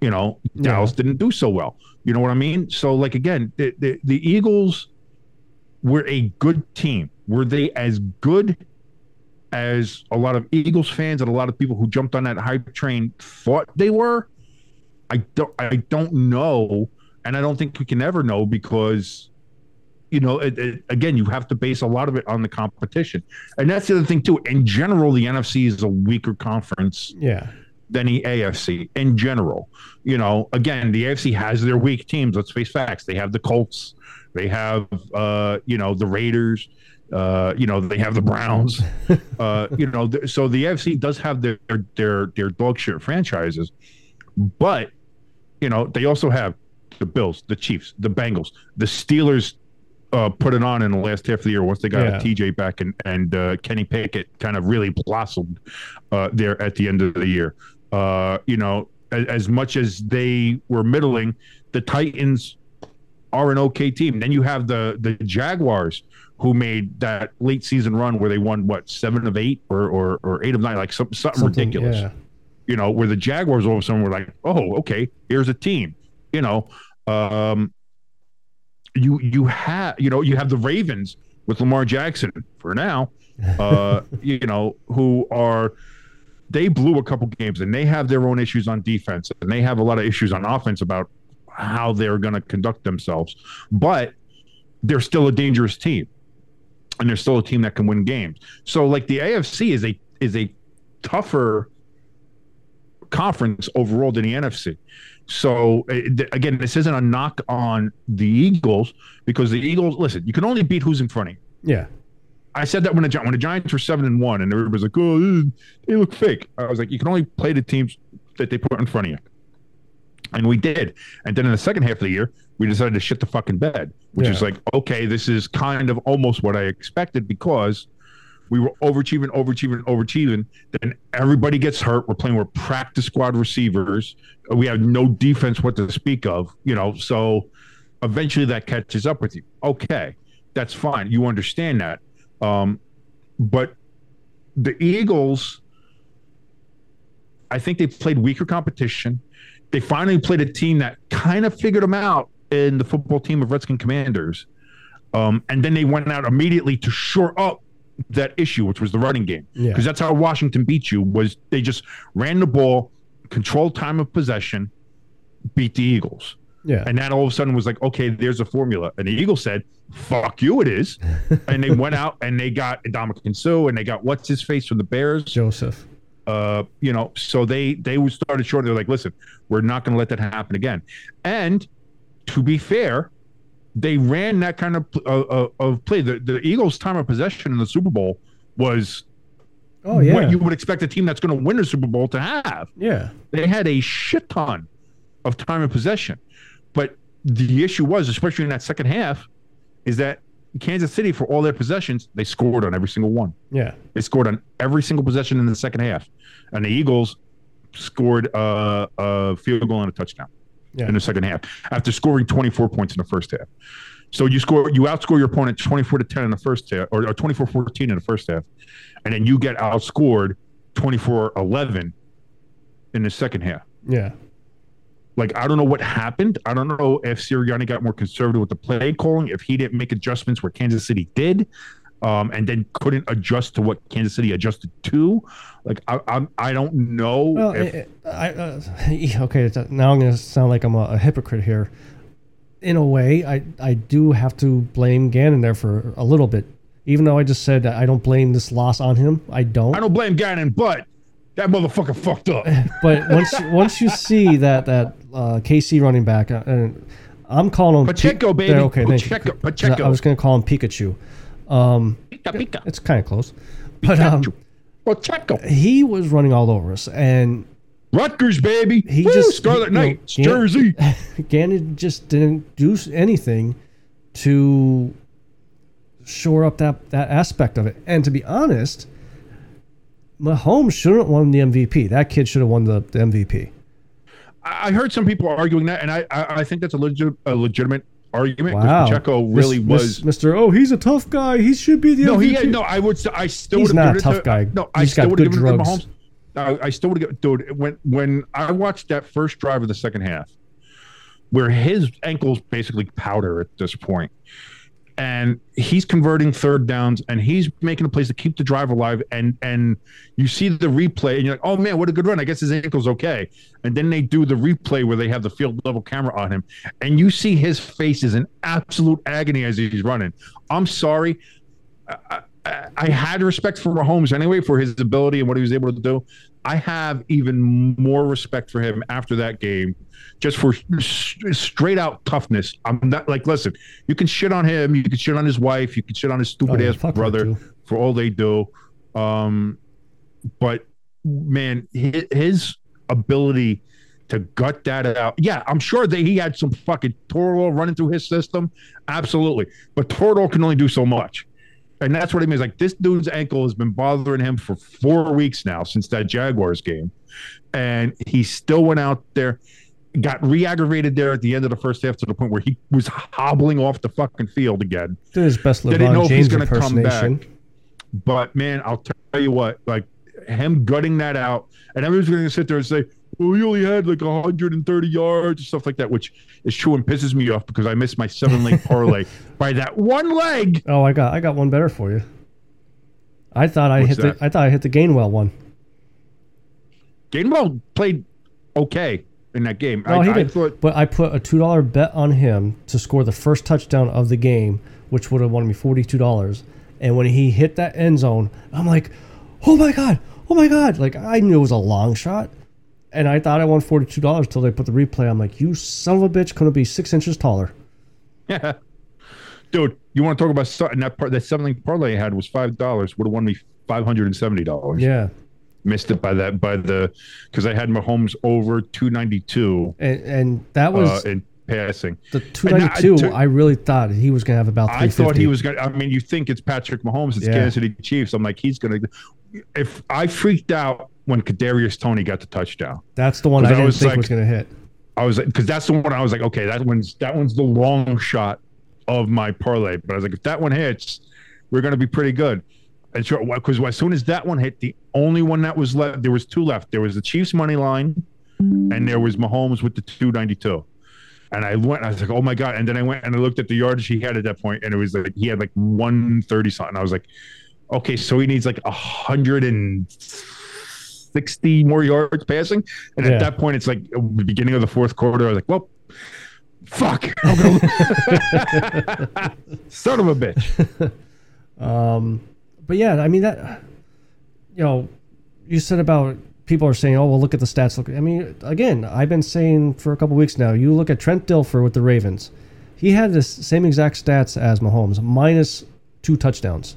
You know, Dallas didn't do so well. You know what I mean? So, like, again, the Eagles were a good team. Were they as good as a lot of Eagles fans and a lot of people who jumped on that hype train thought they were? I don't know, and I don't think we can ever know because, you know, again, you have to base a lot of it on the competition. And that's the other thing, too. In general, the NFC is a weaker conference than the AFC in general. You know, again, the AFC has their weak teams. Let's face facts. They have the Colts. They have, you know, the Raiders. You know, they have the Browns. You know, so the AFC does have their dog shit franchises. But, you know, they also have the Bills, the Chiefs, the Bengals, the Steelers. Put it on in the last half of the year once they got TJ back and Kenny Pickett kind of really blossomed there at the end of the year. You know, as much as they were middling, the Titans are an okay team. Then you have the Jaguars who made that late season run where they won, what, 7 of 8 or 8 of 9, like something ridiculous. Yeah. You know, where the Jaguars all of a sudden were like, oh, okay, here's a team. You know, You have the Ravens with Lamar Jackson for now, you know, who are, they blew a couple games and they have their own issues on defense and they have a lot of issues on offense about how they're going to conduct themselves, but they're still a dangerous team and they're still a team that can win games. So like the AFC is a tougher conference overall than the NFC. So, again, this isn't a knock on the Eagles because the Eagles, listen, you can only beat who's in front of you. Yeah. I said that when the Giants were 7-1 and everybody was like, oh, they look fake. I was like, you can only play the teams that they put in front of you. And we did. And then in the second half of the year, we decided to shit the fucking bed, which is like, okay, this is kind of almost what I expected because we were overachieving. Then everybody gets hurt. We're playing with practice squad receivers. We have no defense what to speak of, you know. So eventually that catches up with you. Okay, that's fine. You understand that. But the Eagles, I think they played weaker competition. They finally played a team that kind of figured them out in the football team of Redskin Commanders. And then they went out immediately to shore up that issue, which was the running game, because that's how Washington beat you, was they just ran the ball, controlled time of possession, beat the Eagles. Yeah. And that all of a sudden was like, okay, there's a formula. And the Eagles said, fuck you, it is. And they went out and they got Ndamukong Suh and they got what's-his-face from the Bears. Joseph. You know, so they started short. They're like, listen, we're not going to let that happen again. And to be fair, they ran that kind of play. The Eagles' time of possession in the Super Bowl was what you would expect a team that's going to win the Super Bowl to have. Yeah. They had a shit ton of time of possession. But the issue was, especially in that second half, is that Kansas City, for all their possessions, they scored on every single one. Yeah. They scored on every single possession in the second half. And the Eagles scored a field goal and a touchdown. Yeah. In the second half, after scoring 24 points in the first half. So you outscore your opponent 24-10 in the first half, or 24-14 in the first half, and then you get outscored 24-11 in the second half. Yeah. Like, I don't know what happened. I don't know if Sirianni got more conservative with the play calling, if he didn't make adjustments where Kansas City did, and then couldn't adjust to what Kansas City adjusted to. Like, I don't know. Well, if... okay, now I'm going to sound like I'm a hypocrite here. In a way, I do have to blame Gannon there for a little bit. Even though I just said I don't blame this loss on him, I don't. I don't blame Gannon, but that motherfucker fucked up. But once you see that KC running back, I'm calling him... Pacheco, baby. Okay, Pacheco, thank you. Pacheco. I was going to call him Pikachu. Pika. It's kind of close, but Pikachu. He was running all over us, and Rutgers, baby. He just Scarlet Knights, Jersey. Gannon just didn't do anything to shore up that aspect of it. And to be honest, Mahomes shouldn't have won the MVP. That kid should have won the MVP. I heard some people arguing that, and I think that's a legitimate argument. Wow. Pacheco really was Mr. Oh, he's a tough guy. He should be the MVP. He's not a tough guy. No, I still would have given it to Mahomes. I still would have given it to when I watched that first drive of the second half, where his ankle's basically powder at this point, and he's converting third downs, and he's making a place to keep the drive alive, and you see the replay, and you're like, oh, man, what a good run. I guess his ankle's okay. And then they do the replay where they have the field-level camera on him, and you see his face is in absolute agony as he's running. I'm sorry. I had respect for Mahomes anyway for his ability and what he was able to do. I have even more respect for him after that game, just for straight-out toughness. I'm not like, listen, you can shit on him, you can shit on his wife, you can shit on his stupid-ass brother for all they do. But, man, his ability to gut that out. Yeah, I'm sure that he had some fucking Toro running through his system. Absolutely. But Toro can only do so much. And that's what it means. Like, this dude's ankle has been bothering him for 4 weeks now since that Jaguars game. And he still went out there, got re-aggravated there at the end of the first half to the point where he was hobbling off the fucking field again. Did his best LeBron James impersonation. They didn't know if he's going to come back. But, man, I'll tell you what, like, him gutting that out, and everyone's going to sit there and say, well, he only had like 130 yards and stuff like that, which is true and pisses me off because I missed my 7-leg parlay by that one leg. Oh, I got one better for you. I thought I hit the Gainwell one. Gainwell played okay in that game. No, he did. But I put a $2 bet on him to score the first touchdown of the game, which would have won me $42. And when he hit that end zone, I'm like, oh my god! Like, I knew it was a long shot. And I thought I won $42 until they put the replay. I'm like, you son of a bitch, couldn't be 6 inches taller. Yeah. Dude, you want to talk about something? That 7-leg parlay I had was $5. Would have won me $570. Yeah. Missed it by that, because I had Mahomes over 292. And that was in passing. The 292, I really thought he was going to have about 350. I thought he was going to. I mean, you think it's Patrick Mahomes, it's Kansas City Chiefs. I'm like, he's going to. If I freaked out when Kadarius Toney got the touchdown, that's the one I didn't think was going to hit. I was like, because that's the one I was like, okay, that one's the long shot of my parlay. But I was like, if that one hits, we're going to be pretty good. And sure, because as soon as that one hit, the only one that was left, there was two left. There was the Chiefs money line, and there was Mahomes with the 292. And I was like, oh my god! And then I went and I looked at the yardage he had at that point, and it was like he had like 130 something. I was like, okay, so he needs like 160 more yards passing. And at that point, it's like the beginning of the fourth quarter. I was like, well, fuck. Son of a bitch. But yeah, I mean, that, you know, you said about people are saying, oh, well, look at the stats. Look, I mean, again, I've been saying for a couple weeks now, you look at Trent Dilfer with the Ravens. He had the same exact stats as Mahomes, minus 2 touchdowns.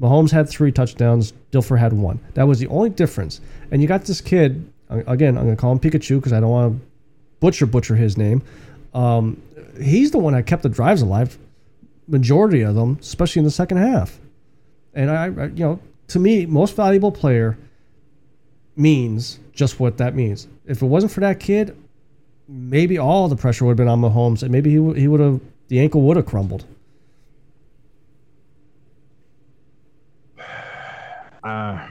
Mahomes had 3 touchdowns. Dilfer had 1. That was the only difference. And you got this kid, again, I'm going to call him Pikachu because I don't want to butcher his name. He's the one that kept the drives alive, majority of them, especially in the second half. And, to me, most valuable player means just what that means. If it wasn't for that kid, maybe all the pressure would have been on Mahomes, and maybe he would have, the ankle would have crumbled. I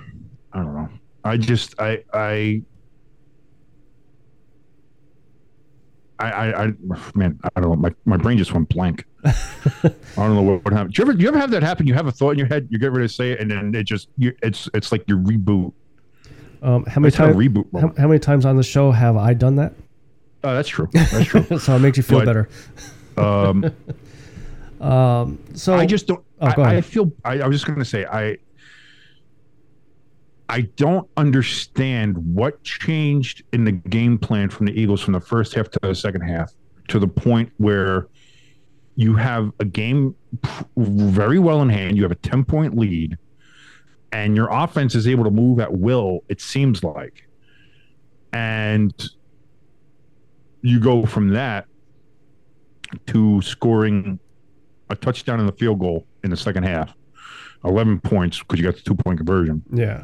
don't know. I don't know. My brain just went blank. I don't know what happened. Do you ever have that happen? You have a thought in your head, you get ready to say it, and then it just, it's like you reboot. How many times on the show have I done that? That's true. That's true. So it makes you feel better. So I just don't, I was just going to say, I don't understand what changed in the game plan from the Eagles from the first half to the second half to the point where you have a game very well in hand. You have a 10-point lead, and your offense is able to move at will, it seems like. And you go from that to scoring a touchdown and a field goal in the second half, 11 points because you got the two-point conversion. Yeah.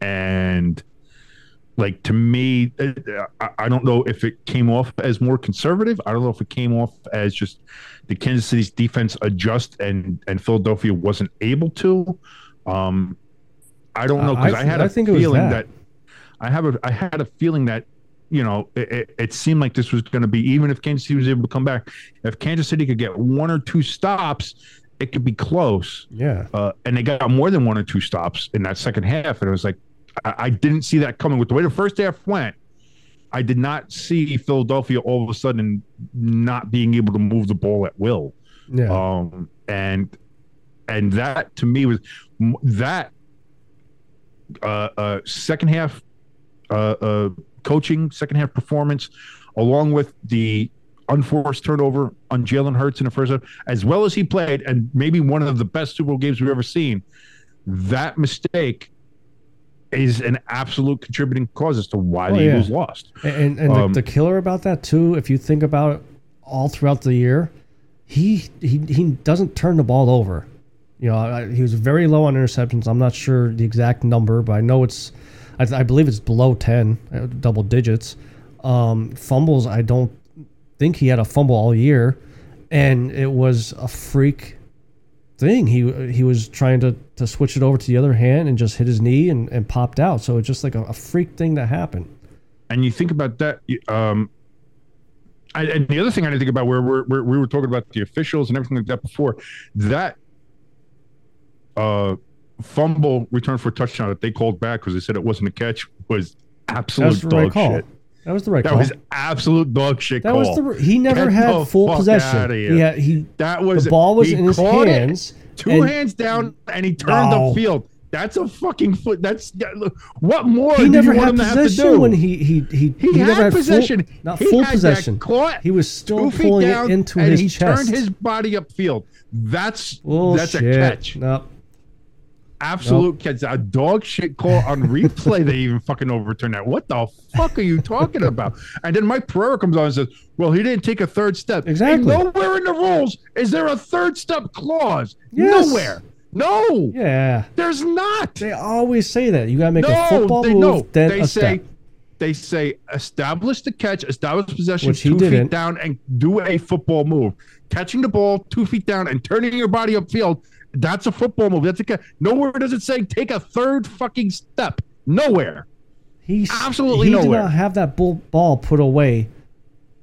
And, like, to me, I don't know if it came off as more conservative. I don't know if it came off as just the Kansas City's defense adjust and Philadelphia wasn't able to. I don't know because I had a feeling that, you know, it seemed like this was going to be, even if Kansas City was able to come back, if Kansas City could get one or two stops, it could be close. Yeah. And they got more than one or two stops in that second half. And it was like, I didn't see that coming. With the way the first half went, I did not see Philadelphia all of a sudden not being able to move the ball at will. Yeah. And that to me was that second half coaching, second half performance, along with the unforced turnover on Jalen Hurts in the first half, as well as he played, and maybe one of the best Super Bowl games we've ever seen. That mistake is an absolute contributing cause as to why the Eagles lost. And the killer about that too, if you think about it, all throughout the year, he doesn't turn the ball over. You know, he was very low on interceptions. I'm not sure the exact number, but I know it's, I believe it's below 10, double digits. Fumbles, I don't think he had a fumble all year, and it was a freak thing. He was trying to switch it over to the other hand and just hit his knee and popped out. So it's just like a freak thing that happened. And you think about that. And the other thing I didn't think about, where we were talking about the officials and everything like that before, that fumble return for a touchdown that they called back because they said it wasn't a catch was absolute dog shit. That was the right call. That was absolute dog shit call. He never had full possession. The ball was in his hands. Two hands down, and he turned upfield. That's a fucking foot. That's what more do you want him to have to do? When he never had possession. Not full possession. He was still pulling it into his chest. And he turned his body upfield. That's a catch. Nope. Absolute catch. A dog shit call on replay. They even fucking overturned that. What the fuck are you talking about? And then Mike Pereira comes on and says, well, he didn't take a third step. Exactly. And nowhere in the rules is there a third step clause. Yes. Nowhere. No. Yeah. There's not. They always say that. You got to make a football move, then a step. They say establish the catch, establish possession, 2 feet down, and do a football move. Catching the ball 2 feet down and turning your body upfield, that's a football move. That's a nowhere does it say take a third fucking step. Nowhere. He did not have that ball put away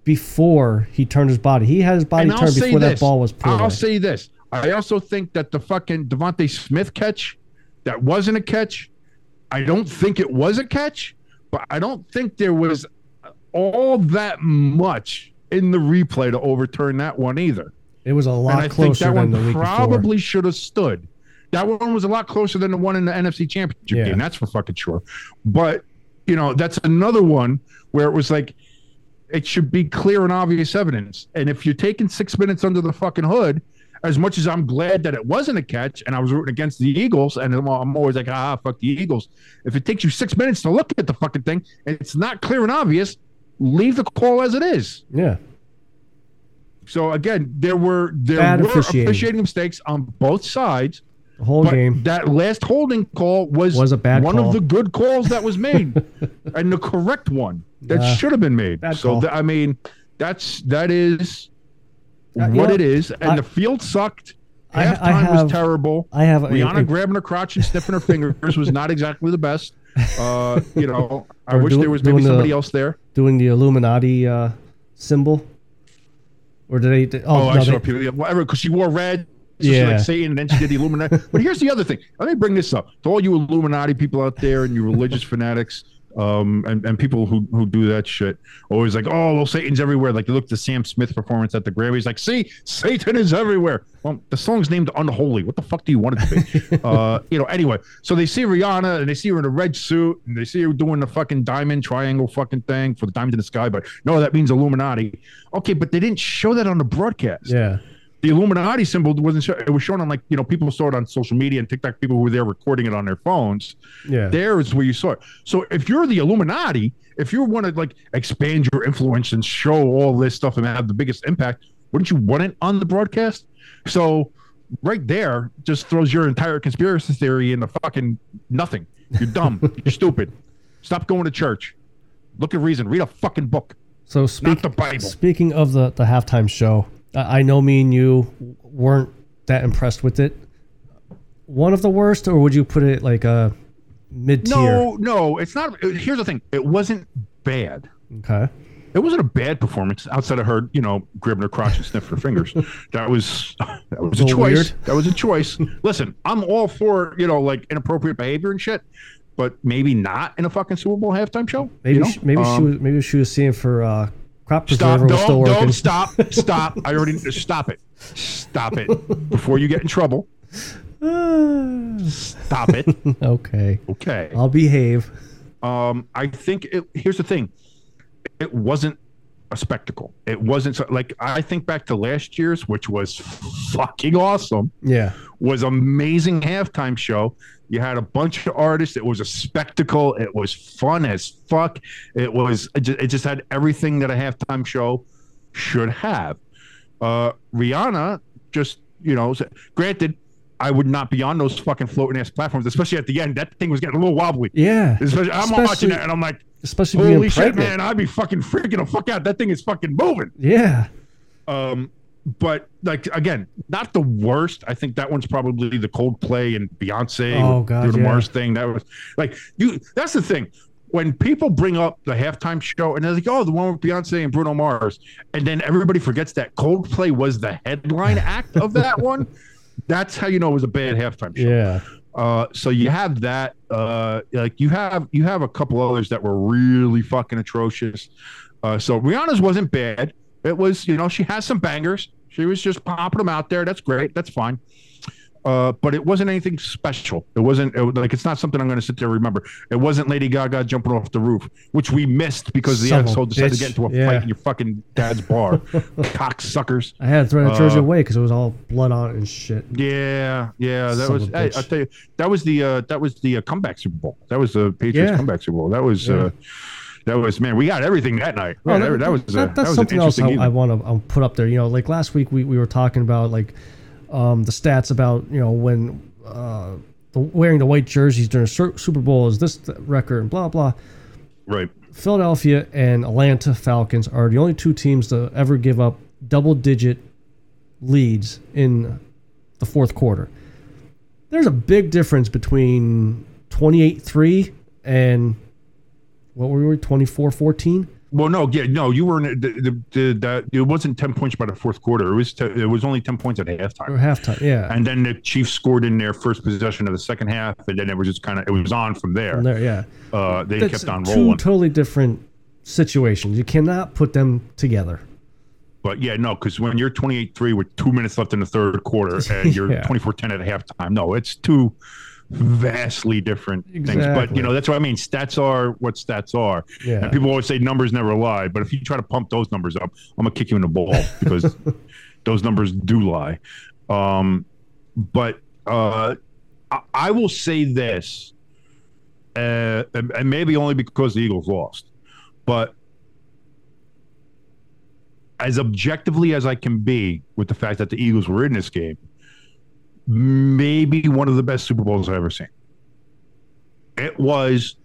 before he turned his body. He had his body turned before that ball was put away. I'll say this. I also think that the fucking Devontae Smith catch, that wasn't a catch. I don't think it was a catch, but I don't think there was all that much in the replay to overturn that one either. It was a lot closer than the week before. That one probably should have stood. That one was a lot closer than the one in the NFC Championship game. That's for fucking sure. But, you know, that's another one where it was like it should be clear and obvious evidence. And if you're taking 6 minutes under the fucking hood, as much as I'm glad that it wasn't a catch and I was rooting against the Eagles, and I'm always like, fuck the Eagles. If it takes you 6 minutes to look at the fucking thing and it's not clear and obvious, leave the call as it is. Yeah. So again, there were officiating mistakes on both sides. The whole game. That last holding call was a bad one call. Of the good calls that was made, and the correct one that should have been made. So I mean, that is what it is. And the field sucked. Halftime was terrible. Rihanna grabbing her crotch and sniffing her fingers was not exactly the best. You know, I wish there was maybe somebody else there doing the Illuminati symbol. Or did they? I saw people. Whatever, because she wore red. So she like Satan, and then she did the Illuminati. But here's the other thing. Let me bring this up to all you Illuminati people out there and you religious fanatics, and people who do that shit. Always like, well, Satan's everywhere. Like, you look at the Sam Smith performance at the Grammys. Like, see, Satan is everywhere. Well, the song's named Unholy. What the fuck do you want it to be? You know. Anyway, so they see Rihanna and they see her in a red suit and they see her doing the fucking diamond triangle fucking thing for the diamond in the sky. But no, that means Illuminati. Okay, but they didn't show that on the broadcast. Yeah. the Illuminati symbol wasn't. It was shown on, like, you know, people saw it on social media and TikTok. People who were there recording it on their phones. Yeah, there is where you saw it. So if you're the Illuminati, if you want to, like, expand your influence and show all this stuff and have the biggest impact, wouldn't you want it on the broadcast? So right there, just throws your entire conspiracy theory in the fucking nothing. You're dumb. You're stupid. Stop going to church. Look at reason. Read a fucking book. So not the Bible. Speaking of the halftime show. I know me and you weren't that impressed with it. One of the worst, or would you put it like a mid-tier? No, it's not. Here's the thing. It wasn't bad. Okay. It wasn't a bad performance outside of her, you know, grabbing her crotch and sniffing her fingers. That was a choice. Weird. That was a choice. Listen, I'm all for, you know, like, inappropriate behavior and shit, but maybe not in a fucking Super Bowl halftime show. Maybe, you know? She was seeing for... Crop preserver was still working. Stop. I already stop it. Stop it before you get in trouble. Stop it. Okay. I'll behave. I think here's the thing. It wasn't a spectacle. It wasn't like, I think back to last year's, which was fucking awesome. Yeah. Was amazing halftime show. You had a bunch of artists. It was a spectacle. It was fun as fuck. It just had everything that a halftime show should have. Rihanna just, you know, granted, I would not be on those fucking floating ass platforms, especially at the end. That thing was getting a little wobbly. Yeah. I'm watching that and I'm like, holy shit, man, I'd be fucking freaking the fuck out. That thing is fucking moving. Yeah. But, like, again, not the worst. I think that one's probably the Coldplay and Beyonce Mars thing. That was like, that's the thing. When people bring up the halftime show and they're like, oh, the one with Beyonce and Bruno Mars, and then everybody forgets that Coldplay was the headline act of that one. That's how you know it was a bad halftime show. Yeah. So you have that. Like, you have a couple others that were really fucking atrocious. So Rihanna's wasn't bad. It was, you know, she has some bangers. She was just popping them out there. That's great. That's fine. But it wasn't anything special. It wasn't it's not something I'm going to sit there and remember. It wasn't Lady Gaga jumping off the roof, which we missed because the asshole decided to get into a fight in your fucking dad's bar. Cocksuckers. I had to throw the Trojan away because it was all blood on it and shit. Yeah. That was, hey, I'll tell you, that was the comeback Super Bowl. That was the Patriots comeback Super Bowl. That was, man, we got everything that night. Right? Oh, that was something else I want to put up there. You know, like last week we were talking about, like, the stats about, you know, when wearing the white jerseys during Super Bowl is this record and blah, blah. Right. Philadelphia and Atlanta Falcons are the only two teams to ever give up double-digit leads in the fourth quarter. There's a big difference between 28-3 and... What were we, 24-14? Well, no, you were in the it wasn't 10 points by the fourth quarter. It was only 10 points at halftime. Or halftime, yeah. And then the Chiefs scored in their first possession of the second half, and then it was just kind of, it was on from there. They kept on rolling. Two totally different situations. You cannot put them together. But yeah, no, because when you're 28-3 with 2 minutes left in the third quarter and you're 24-10 at halftime, no, it's two vastly different things. But, you know, that's what I mean. Stats are what stats are. Yeah. And people always say numbers never lie. But if you try to pump those numbers up, I'm going to kick you in the ball because those numbers do lie. I will say this, and maybe only because the Eagles lost, but as objectively as I can be with the fact that the Eagles were in this game, maybe one of the best Super Bowls I've ever seen. It was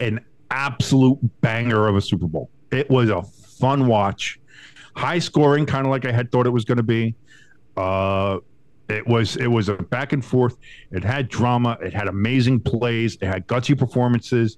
an absolute banger of a Super Bowl. It was a fun watch. High scoring, kind of like I had thought it was going to be. It was a back and forth. It had drama. It had amazing plays. It had gutsy performances.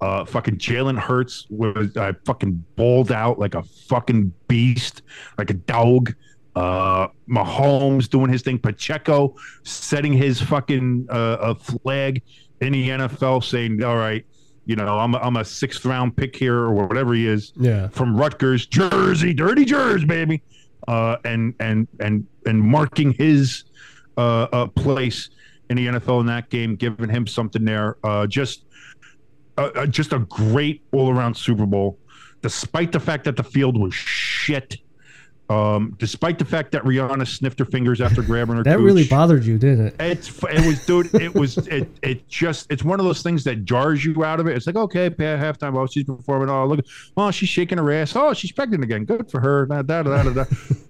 Fucking Jalen Hurts was fucking balled out like a fucking beast, like a dog. Mahomes doing his thing, Pacheco setting his fucking a flag in the NFL, saying, "All right, you know, I'm a sixth round pick here or whatever he is, from Rutgers, Jersey, dirty Jersey, baby," and marking his place in the NFL in that game, giving him something there. Just a great all around Super Bowl, despite the fact that the field was shit. Despite the fact that Rihanna sniffed her fingers after grabbing her, that cooch, really bothered you, didn't it? It's one of those things that jars you out of it. It's like, okay, halftime, oh, she's performing, oh, look, oh, she's shaking her ass, oh, she's pregnant again, good for her.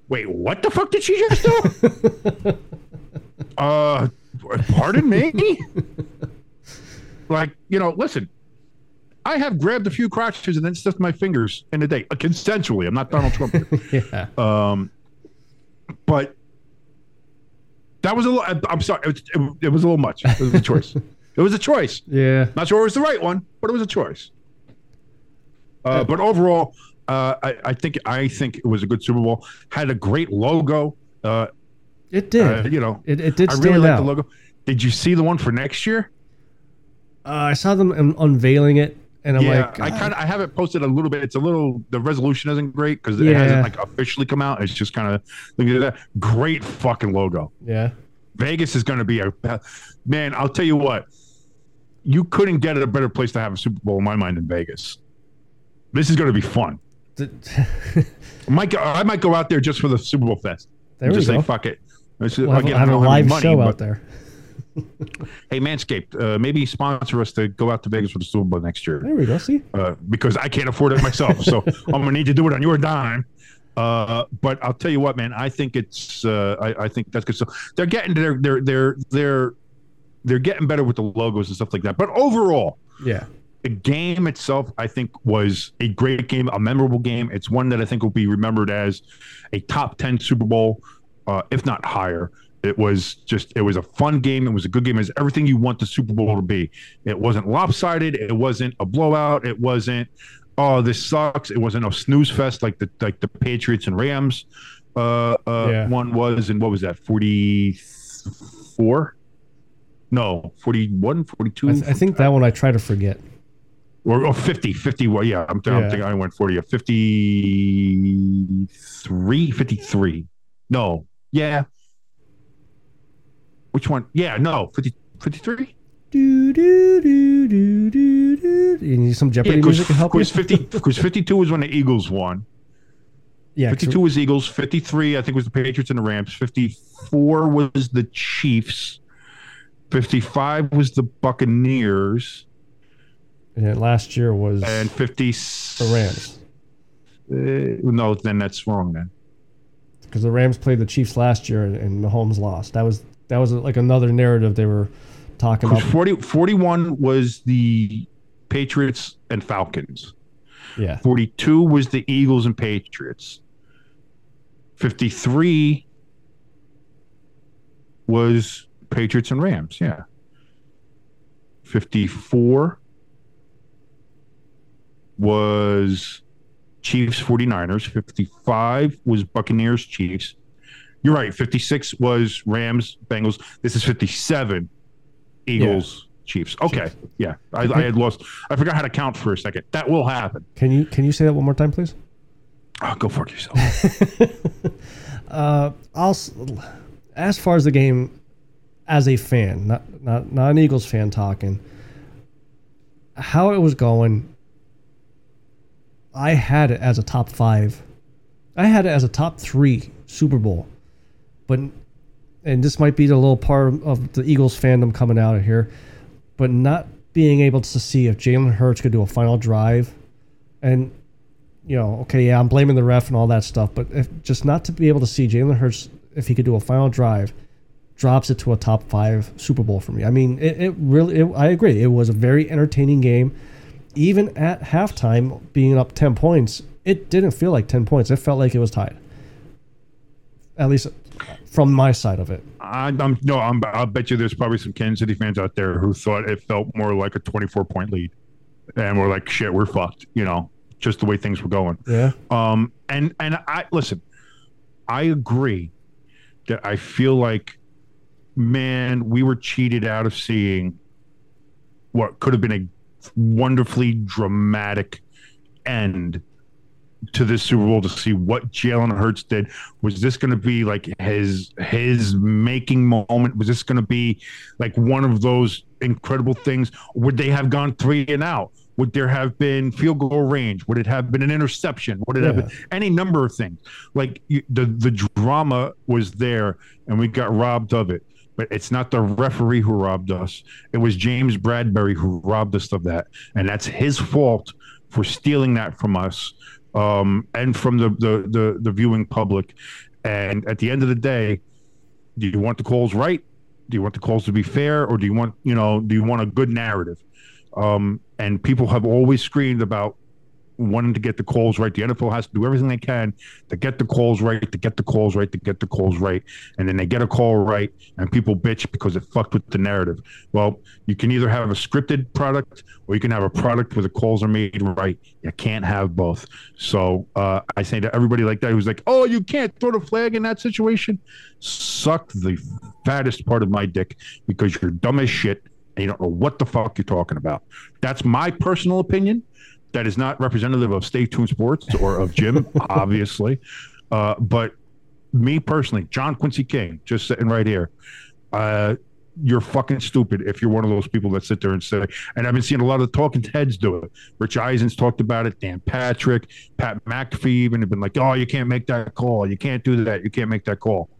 Wait, what the fuck did she just do? Pardon me. Listen. I have grabbed a few crotches and then stuffed my fingers in a day, consensually. I'm not Donald Trump here. But that was a little. I'm sorry, it was a little much. It was a choice. Yeah, not sure it was the right one, but it was a choice. But overall, I think it was a good Super Bowl. Had a great logo. It did. It did. I really liked the logo. Did you see the one for next year? I saw them unveiling it, and I'm like, God. I have it posted a little bit. It's a little, the resolution isn't great because it hasn't officially come out. It's just kind of looking at that great fucking logo. Yeah, Vegas is going to be man. I'll tell you what, you couldn't get a better place to have a Super Bowl in my mind than Vegas. This is going to be fun. I might go out there just for the Super Bowl fest. Say fuck it. We'll have a live show out there. Hey, Manscaped, maybe sponsor us to go out to Vegas for the Super Bowl next year. There we go, see? Because I can't afford it myself, so I'm going to need to do it on your dime. But I'll tell you what, man, I think it's I think that's good. So they're getting they're getting better with the logos and stuff like that. But overall, the game itself, I think, was a great game, a memorable game. It's one that I think will be remembered as a top 10 Super Bowl, if not higher. It was a fun game. It was a good game. It was everything you want the Super Bowl to be. It wasn't lopsided. It wasn't a blowout. It wasn't, oh, this sucks. It wasn't a snooze fest like the Patriots and Rams one was. And what was that, 44? No, 41, 42? I think that one I try to forget. Or 50, 51. Yeah, I'm thinking I went 40. 53, 53. No, yeah. Which one? Yeah, no, 53? You need some Jeopardy music to help you? Because 52 was when the Eagles won. Yeah, 52 was Eagles. 53, I think, was the Patriots and the Rams. 54 was the Chiefs. 55 was the Buccaneers. And then last year was... And 50... The Rams. No, then that's wrong, then. Because the Rams played the Chiefs last year and Mahomes lost. That was like another narrative they were talking about. 41 was the Patriots and Falcons. Yeah. 42 was the Eagles and Patriots. 53 was Patriots and Rams. Yeah. 54 was Chiefs 49ers. 55 was Buccaneers Chiefs. You're right. 56 was Rams, Bengals. This is 57, Eagles, Chiefs. Okay. Chiefs. Yeah. I had lost. I forgot how to count for a second. That will happen. Can you say that one more time, please? Oh, go fuck yourself. As far as the game, as a fan, not an Eagles fan talking, how it was going, I had it as a top 5. I had it as a top 3 Super Bowl. And this might be the little part of the Eagles fandom coming out of here, but not being able to see if Jalen Hurts could do a final drive, and I'm blaming the ref and all that stuff, but not to be able to see Jalen Hurts if he could do a final drive, drops it to a top 5 Super Bowl for me. I mean, I agree. It was a very entertaining game, even at halftime being up 10 points. It didn't feel like 10 points. It felt like it was tied. At least from my side of it. I'll bet you there's probably some Kansas City fans out there who thought it felt more like a 24-point lead, and we're like, shit, we're fucked. Just the way things were going. Yeah. I agree that I feel like, man, we were cheated out of seeing what could have been a wonderfully dramatic end to this Super Bowl, to see what Jalen Hurts did. Was this going to be like his making moment? Was this going to be like one of those incredible things? Would they have gone 3 and out? Would there have been field goal range? Would it have been an interception? Would it have been any number of things? Like, the drama was there, and we got robbed of it. But it's not the referee who robbed us. It was James Bradberry who robbed us of that. And that's his fault for stealing that from us and from the viewing public. And at the end of the day, do you want the calls right? Do you want the calls to be fair? Or do you want, do you want a good narrative? And people have always screamed about wanting to get the calls right. The NFL has to do everything they can to get the calls right, And then they get a call right, and people bitch because it fucked with the narrative. Well, you can either have a scripted product or you can have a product where the calls are made right. You can't have both. So I say to everybody like that who's like, oh, you can't throw the flag in that situation. Suck the fattest part of my dick because you're dumb as shit and you don't know what the fuck you're talking about. That's my personal opinion. That is not representative of Stay Tuned Sports or of Jim, obviously. But me personally, John Quincy King, just sitting right here, you're fucking stupid if you're one of those people that sit there and say, and I've been seeing a lot of the talking heads do it. Rich Eisen's talked about it. Dan Patrick, Pat McAfee even have been like, oh, you can't make that call. You can't do that. You can't make that call.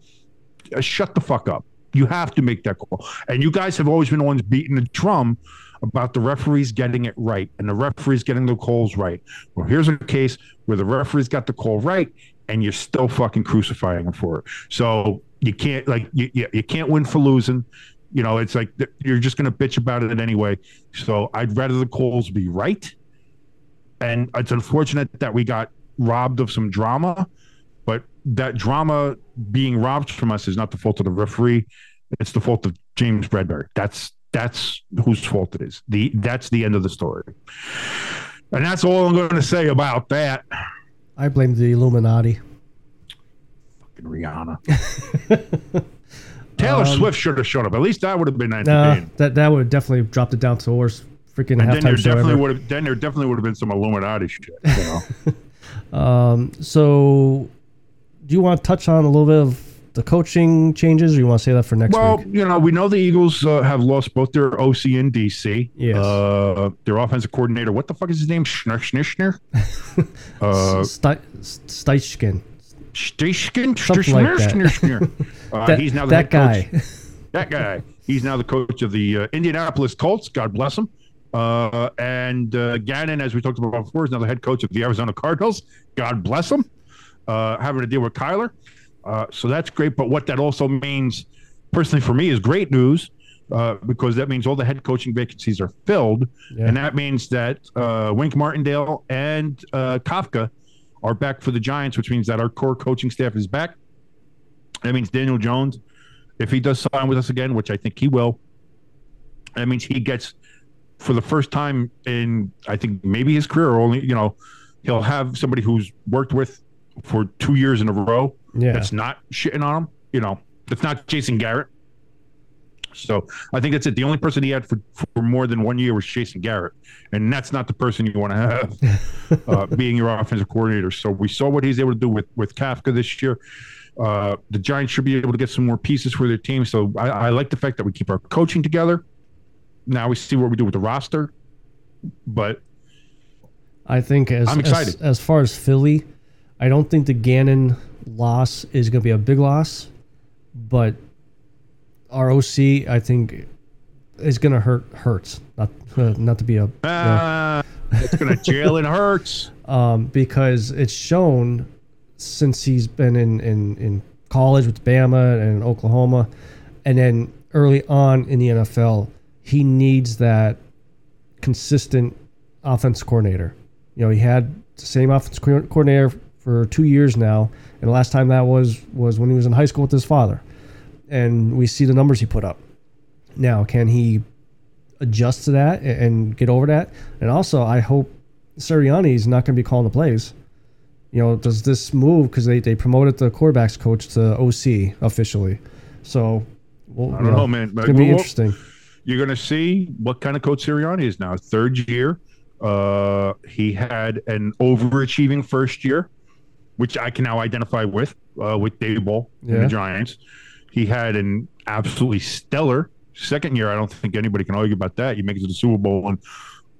Shut the fuck up. You have to make that call. And you guys have always been the ones beating the drum about the referees getting it right and the referees getting the calls right. Well, here's a case where the referees got the call right and you're still fucking crucifying them for it. So you can't, like, you can't win for losing. You know, it's like you're just going to bitch about it anyway. So I'd rather the calls be right. And it's unfortunate that we got robbed of some drama, but that drama being robbed from us is not the fault of the referee. It's the fault of James Bradberry. That's whose fault it is. That's the end of the story. And that's all I'm going to say about that. I blame the Illuminati. Fucking Rihanna. Taylor Swift should have showed up. At least I would have been entertained. That would have definitely dropped it down to the worst freaking halftime show ever. Then there definitely would have been some Illuminati shit. You know? So do you want to touch on a little bit of the coaching changes, or you want to say that for next week? Well, we know the Eagles have lost both their OC and DC. Yes. Their offensive coordinator, what the fuck is his name? Schneider? Steichkin. He's now that guy. That guy. He's now the coach of the Indianapolis Colts. God bless him. And Gannon, as we talked about before, is now the head coach of the Arizona Cardinals. God bless him. Having to deal with Kyler. So that's great. But what that also means, personally for me, is great news because that means all the head coaching vacancies are filled. Yeah. And that means that Wink Martindale and Kafka are back for the Giants, which means that our core coaching staff is back. That means Daniel Jones, if he does sign with us again, which I think he will, that means he gets, for the first time in, I think, maybe his career, he'll have somebody who's worked with for 2 years in a row. Yeah. That's not shitting on him. That's not Jason Garrett. So I think that's it. The only person he had for more than 1 year was Jason Garrett. And that's not the person you want to have being your offensive coordinator. So we saw what he's able to do with Kafka this year. The Giants should be able to get some more pieces for their team. So I like the fact that we keep our coaching together. Now we see what we do with the roster. But I think I'm excited. As far as Philly, I don't think the Gannon loss is going to be a big loss, but our OC, I think, is going to hurt. Not to be a... It's going to Jalen Hurts. Because it's shown since he's been in college with Bama and Oklahoma, and then early on in the NFL, he needs that consistent offense coordinator. He had the same offense coordinator for 2 years now, and the last time that was when he was in high school with his father, and we see the numbers he put up. Now, can he adjust to that and get over that? And also, I hope Sirianni is not going to be calling the plays. Does this move, because they promoted the quarterbacks coach to OC officially? So, I don't know, man. It's going to be interesting. You're going to see what kind of coach Sirianni is now. Third year, he had an overachieving first year, which I can now identify with Daboll and the Giants. He had an absolutely stellar second year. I don't think anybody can argue about that. You make it to the Super Bowl and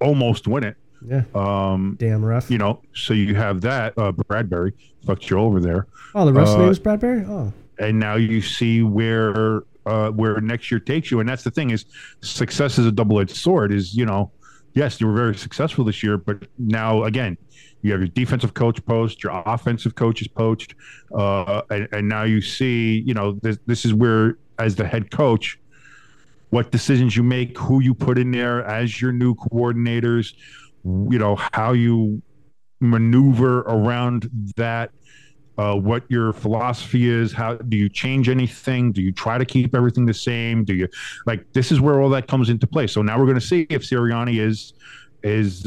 almost win it. Yeah. Damn rough. You know, so you have that Bradberry. Fucked you over there. Oh, the rest of the name is Bradberry? Oh. And now you see where next year takes you. And that's the thing is success is a double-edged sword is, you know, yes, you were very successful this year, but now, again, you have your defensive coach poached, your offensive coach is poached, and now you see, you know, this is where, as the head coach, what decisions you make, who you put in there as your new coordinators, you know, how you maneuver around that, what your philosophy is, how do you change anything? Do you try to keep everything the same? Do you this is where all that comes into play. So now we're going to see if Sirianni is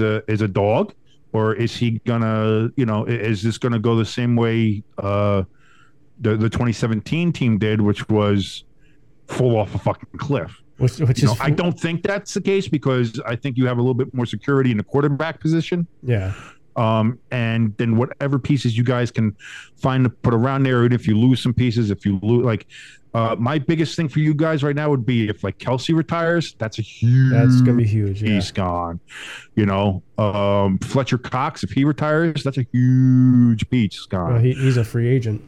a dog, or is he gonna, you know, is this going to go the same way the 2017 team did, which was fall off a fucking cliff. Which is, know, I don't think that's the case, because I think you have a little bit more security in the quarterback position. Yeah. And then whatever pieces you guys can find to put around there, and if you lose some pieces, if you lose, my biggest thing for you guys right now would be if Kelsey retires, that's gonna be huge. Yeah. He's gone, you know. Fletcher Cox, if he retires, that's a huge piece gone. Well, he's a free agent.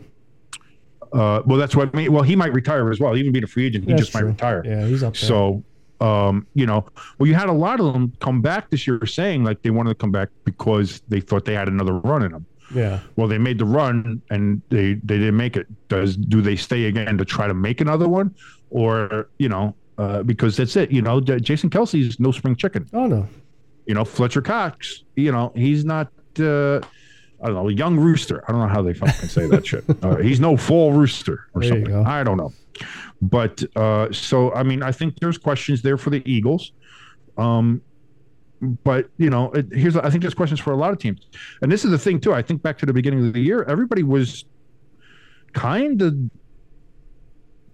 Well, that's what I mean. Well, he might retire as well. Even being a free agent, that's just true. Might retire. Yeah, he's up there. So. You know, well, you had a lot of them come back this year saying they wanted to come back because they thought they had another run in them. Yeah. Well, they made the run and they didn't make it. Do they stay again to try to make another one? Or, you know, because that's it. You know, Jason Kelsey is no spring chicken. Oh, no. You know, Fletcher Cox, you know, he's not, I don't know, a young rooster. I don't know how they fucking say that shit. He's no fall rooster or something. I don't know. But so, I mean, I think there's questions there for the Eagles. But, you know, I think there's questions for a lot of teams. And this is the thing, too. I think back to the beginning of the year, everybody was kind of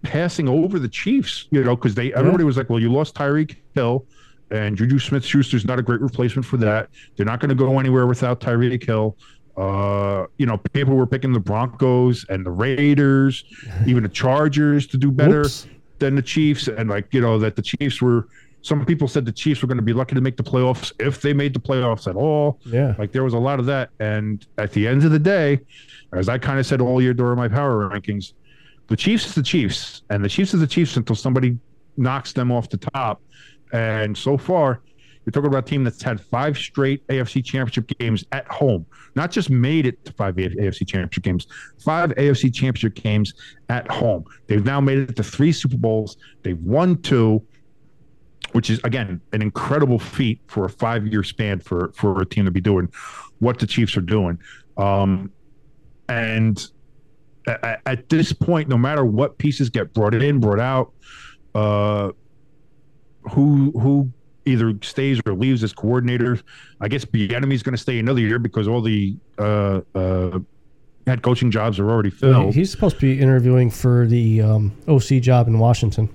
passing over the Chiefs, you know, because everybody was like, well, you lost Tyreek Hill, and Juju Smith-Schuster's not a great replacement for that. They're not going to go anywhere without Tyreek Hill. You know, people were picking the Broncos and the Raiders, even the Chargers to do better than the Chiefs. And you know, that the Chiefs were, some people said the Chiefs were going to be lucky to make the playoffs if they made the playoffs at all. Yeah. There was a lot of that. And at the end of the day, as I kind of said all year during my power rankings, the Chiefs is the Chiefs, and the Chiefs is the Chiefs until somebody knocks them off the top. And so far, you're talking about a team that's had 5 straight AFC Championship games at home. Not just made it to 5 AFC Championship games, 5 AFC Championship games at home. They've now made it to 3 Super Bowls. They've won 2, which is, again, an incredible feat for a 5-year span for a team to be doing what the Chiefs are doing. And at this point, no matter what pieces get brought in, brought out, who either stays or leaves as coordinator. I guess Bieniemy is going to stay another year because all the head coaching jobs are already filled. He's supposed to be interviewing for the OC job in Washington.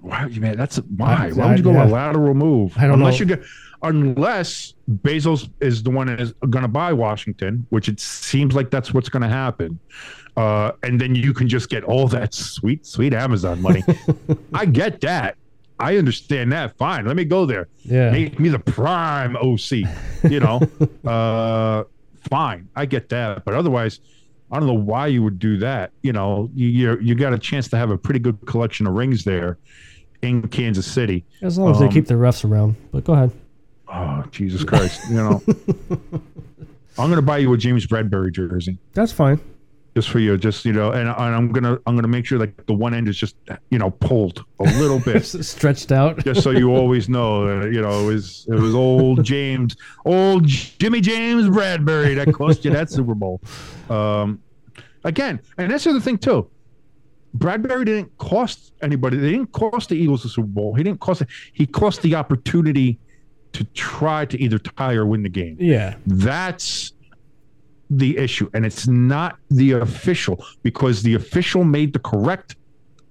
Wow, man, that's why. Why would you go a lateral move? I don't know. Unless Bezos is the one that is going to buy Washington, which it seems like that's what's going to happen. And then you can just get all that sweet, sweet Amazon money. I get that. I understand that. Fine. Let me go there. Yeah. Make me the prime OC, you know. Fine. I get that. But otherwise, I don't know why you would do that. You know, you got a chance to have a pretty good collection of rings there in Kansas City. As long as they keep the refs around. But go ahead. Oh, Jesus Christ. You know, I'm going to buy you a James Bradberry jersey. That's fine. Just for you, just, you know, and I'm gonna make sure the one end is just, you know, pulled a little bit, stretched out, just so you always know that, you know, it was old Jimmy James Bradberry that cost you that Super Bowl. Again, and that's the other thing too. Bradberry didn't cost anybody. They didn't cost the Eagles the Super Bowl. He didn't cost it. He cost the opportunity to try to either tie or win the game. Yeah, that's the issue, and it's not the official, because the official made the correct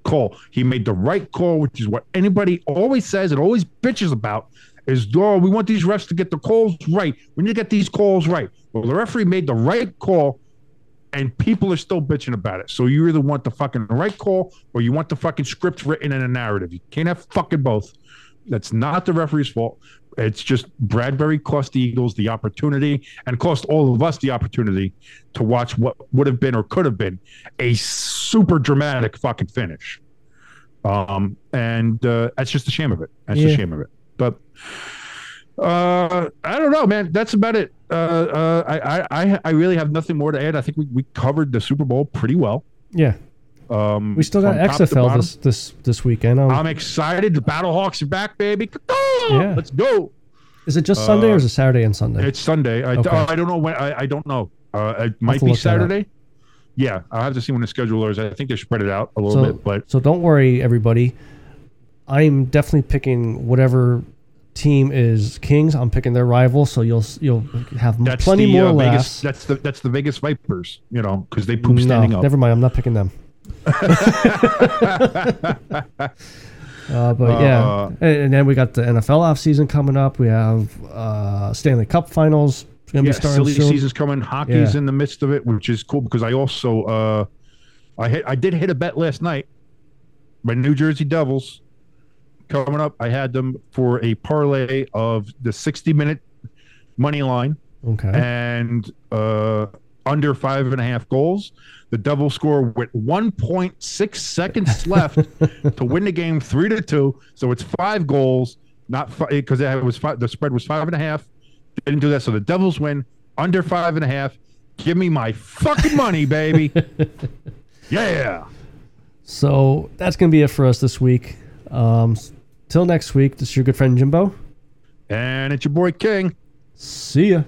call. He made the right call, which is what anybody always says and always bitches about is, oh, we want these refs to get the calls right. We need to get these calls right. Well, the referee made the right call, and people are still bitching about it. So you either want the fucking right call or you want the fucking script written in a narrative. You can't have fucking both. That's not the referee's fault. It's just Bradberry cost the Eagles the opportunity and cost all of us the opportunity to watch what would have been or could have been a super dramatic fucking finish. And that's just a shame of it. That's the shame of it. But I don't know, man. That's about it. I really have nothing more to add. I think we covered the Super Bowl pretty well. Yeah. We still got XFL this weekend. I'm excited. The Battle Hawks are back, baby. Yeah. Let's go. Is it just Sunday or is it Saturday and Sunday? It's Sunday. I don't know when. I don't know. It might be Saturday. Yeah, I'll have to see when the schedule is. I think they spread it out a little bit. So don't worry, everybody. I'm definitely picking whatever team is Kings. I'm picking their rival, so you'll have plenty more laughs. That's the Vegas Vipers, you know, because they poop standing up. Never mind, I'm not picking them. And then we got the NFL offseason coming up. We have Stanley Cup Finals. It's going to be starting soon. Season's coming. Hockey's in the midst of it, which is cool because I also I did hit a bet last night. My New Jersey Devils coming up. I had them for a parlay of the 60-minute money line. Okay. And under 5.5 goals. The Devils score with 1.6 seconds left to win the game 3-2. So it's 5 goals, not because it was 5. The spread was 5.5. They didn't do that, so the Devils win under 5.5. Give me my fucking money, baby! Yeah. So that's gonna be it for us this week. Till next week, this is your good friend Jimbo, and it's your boy King. See ya.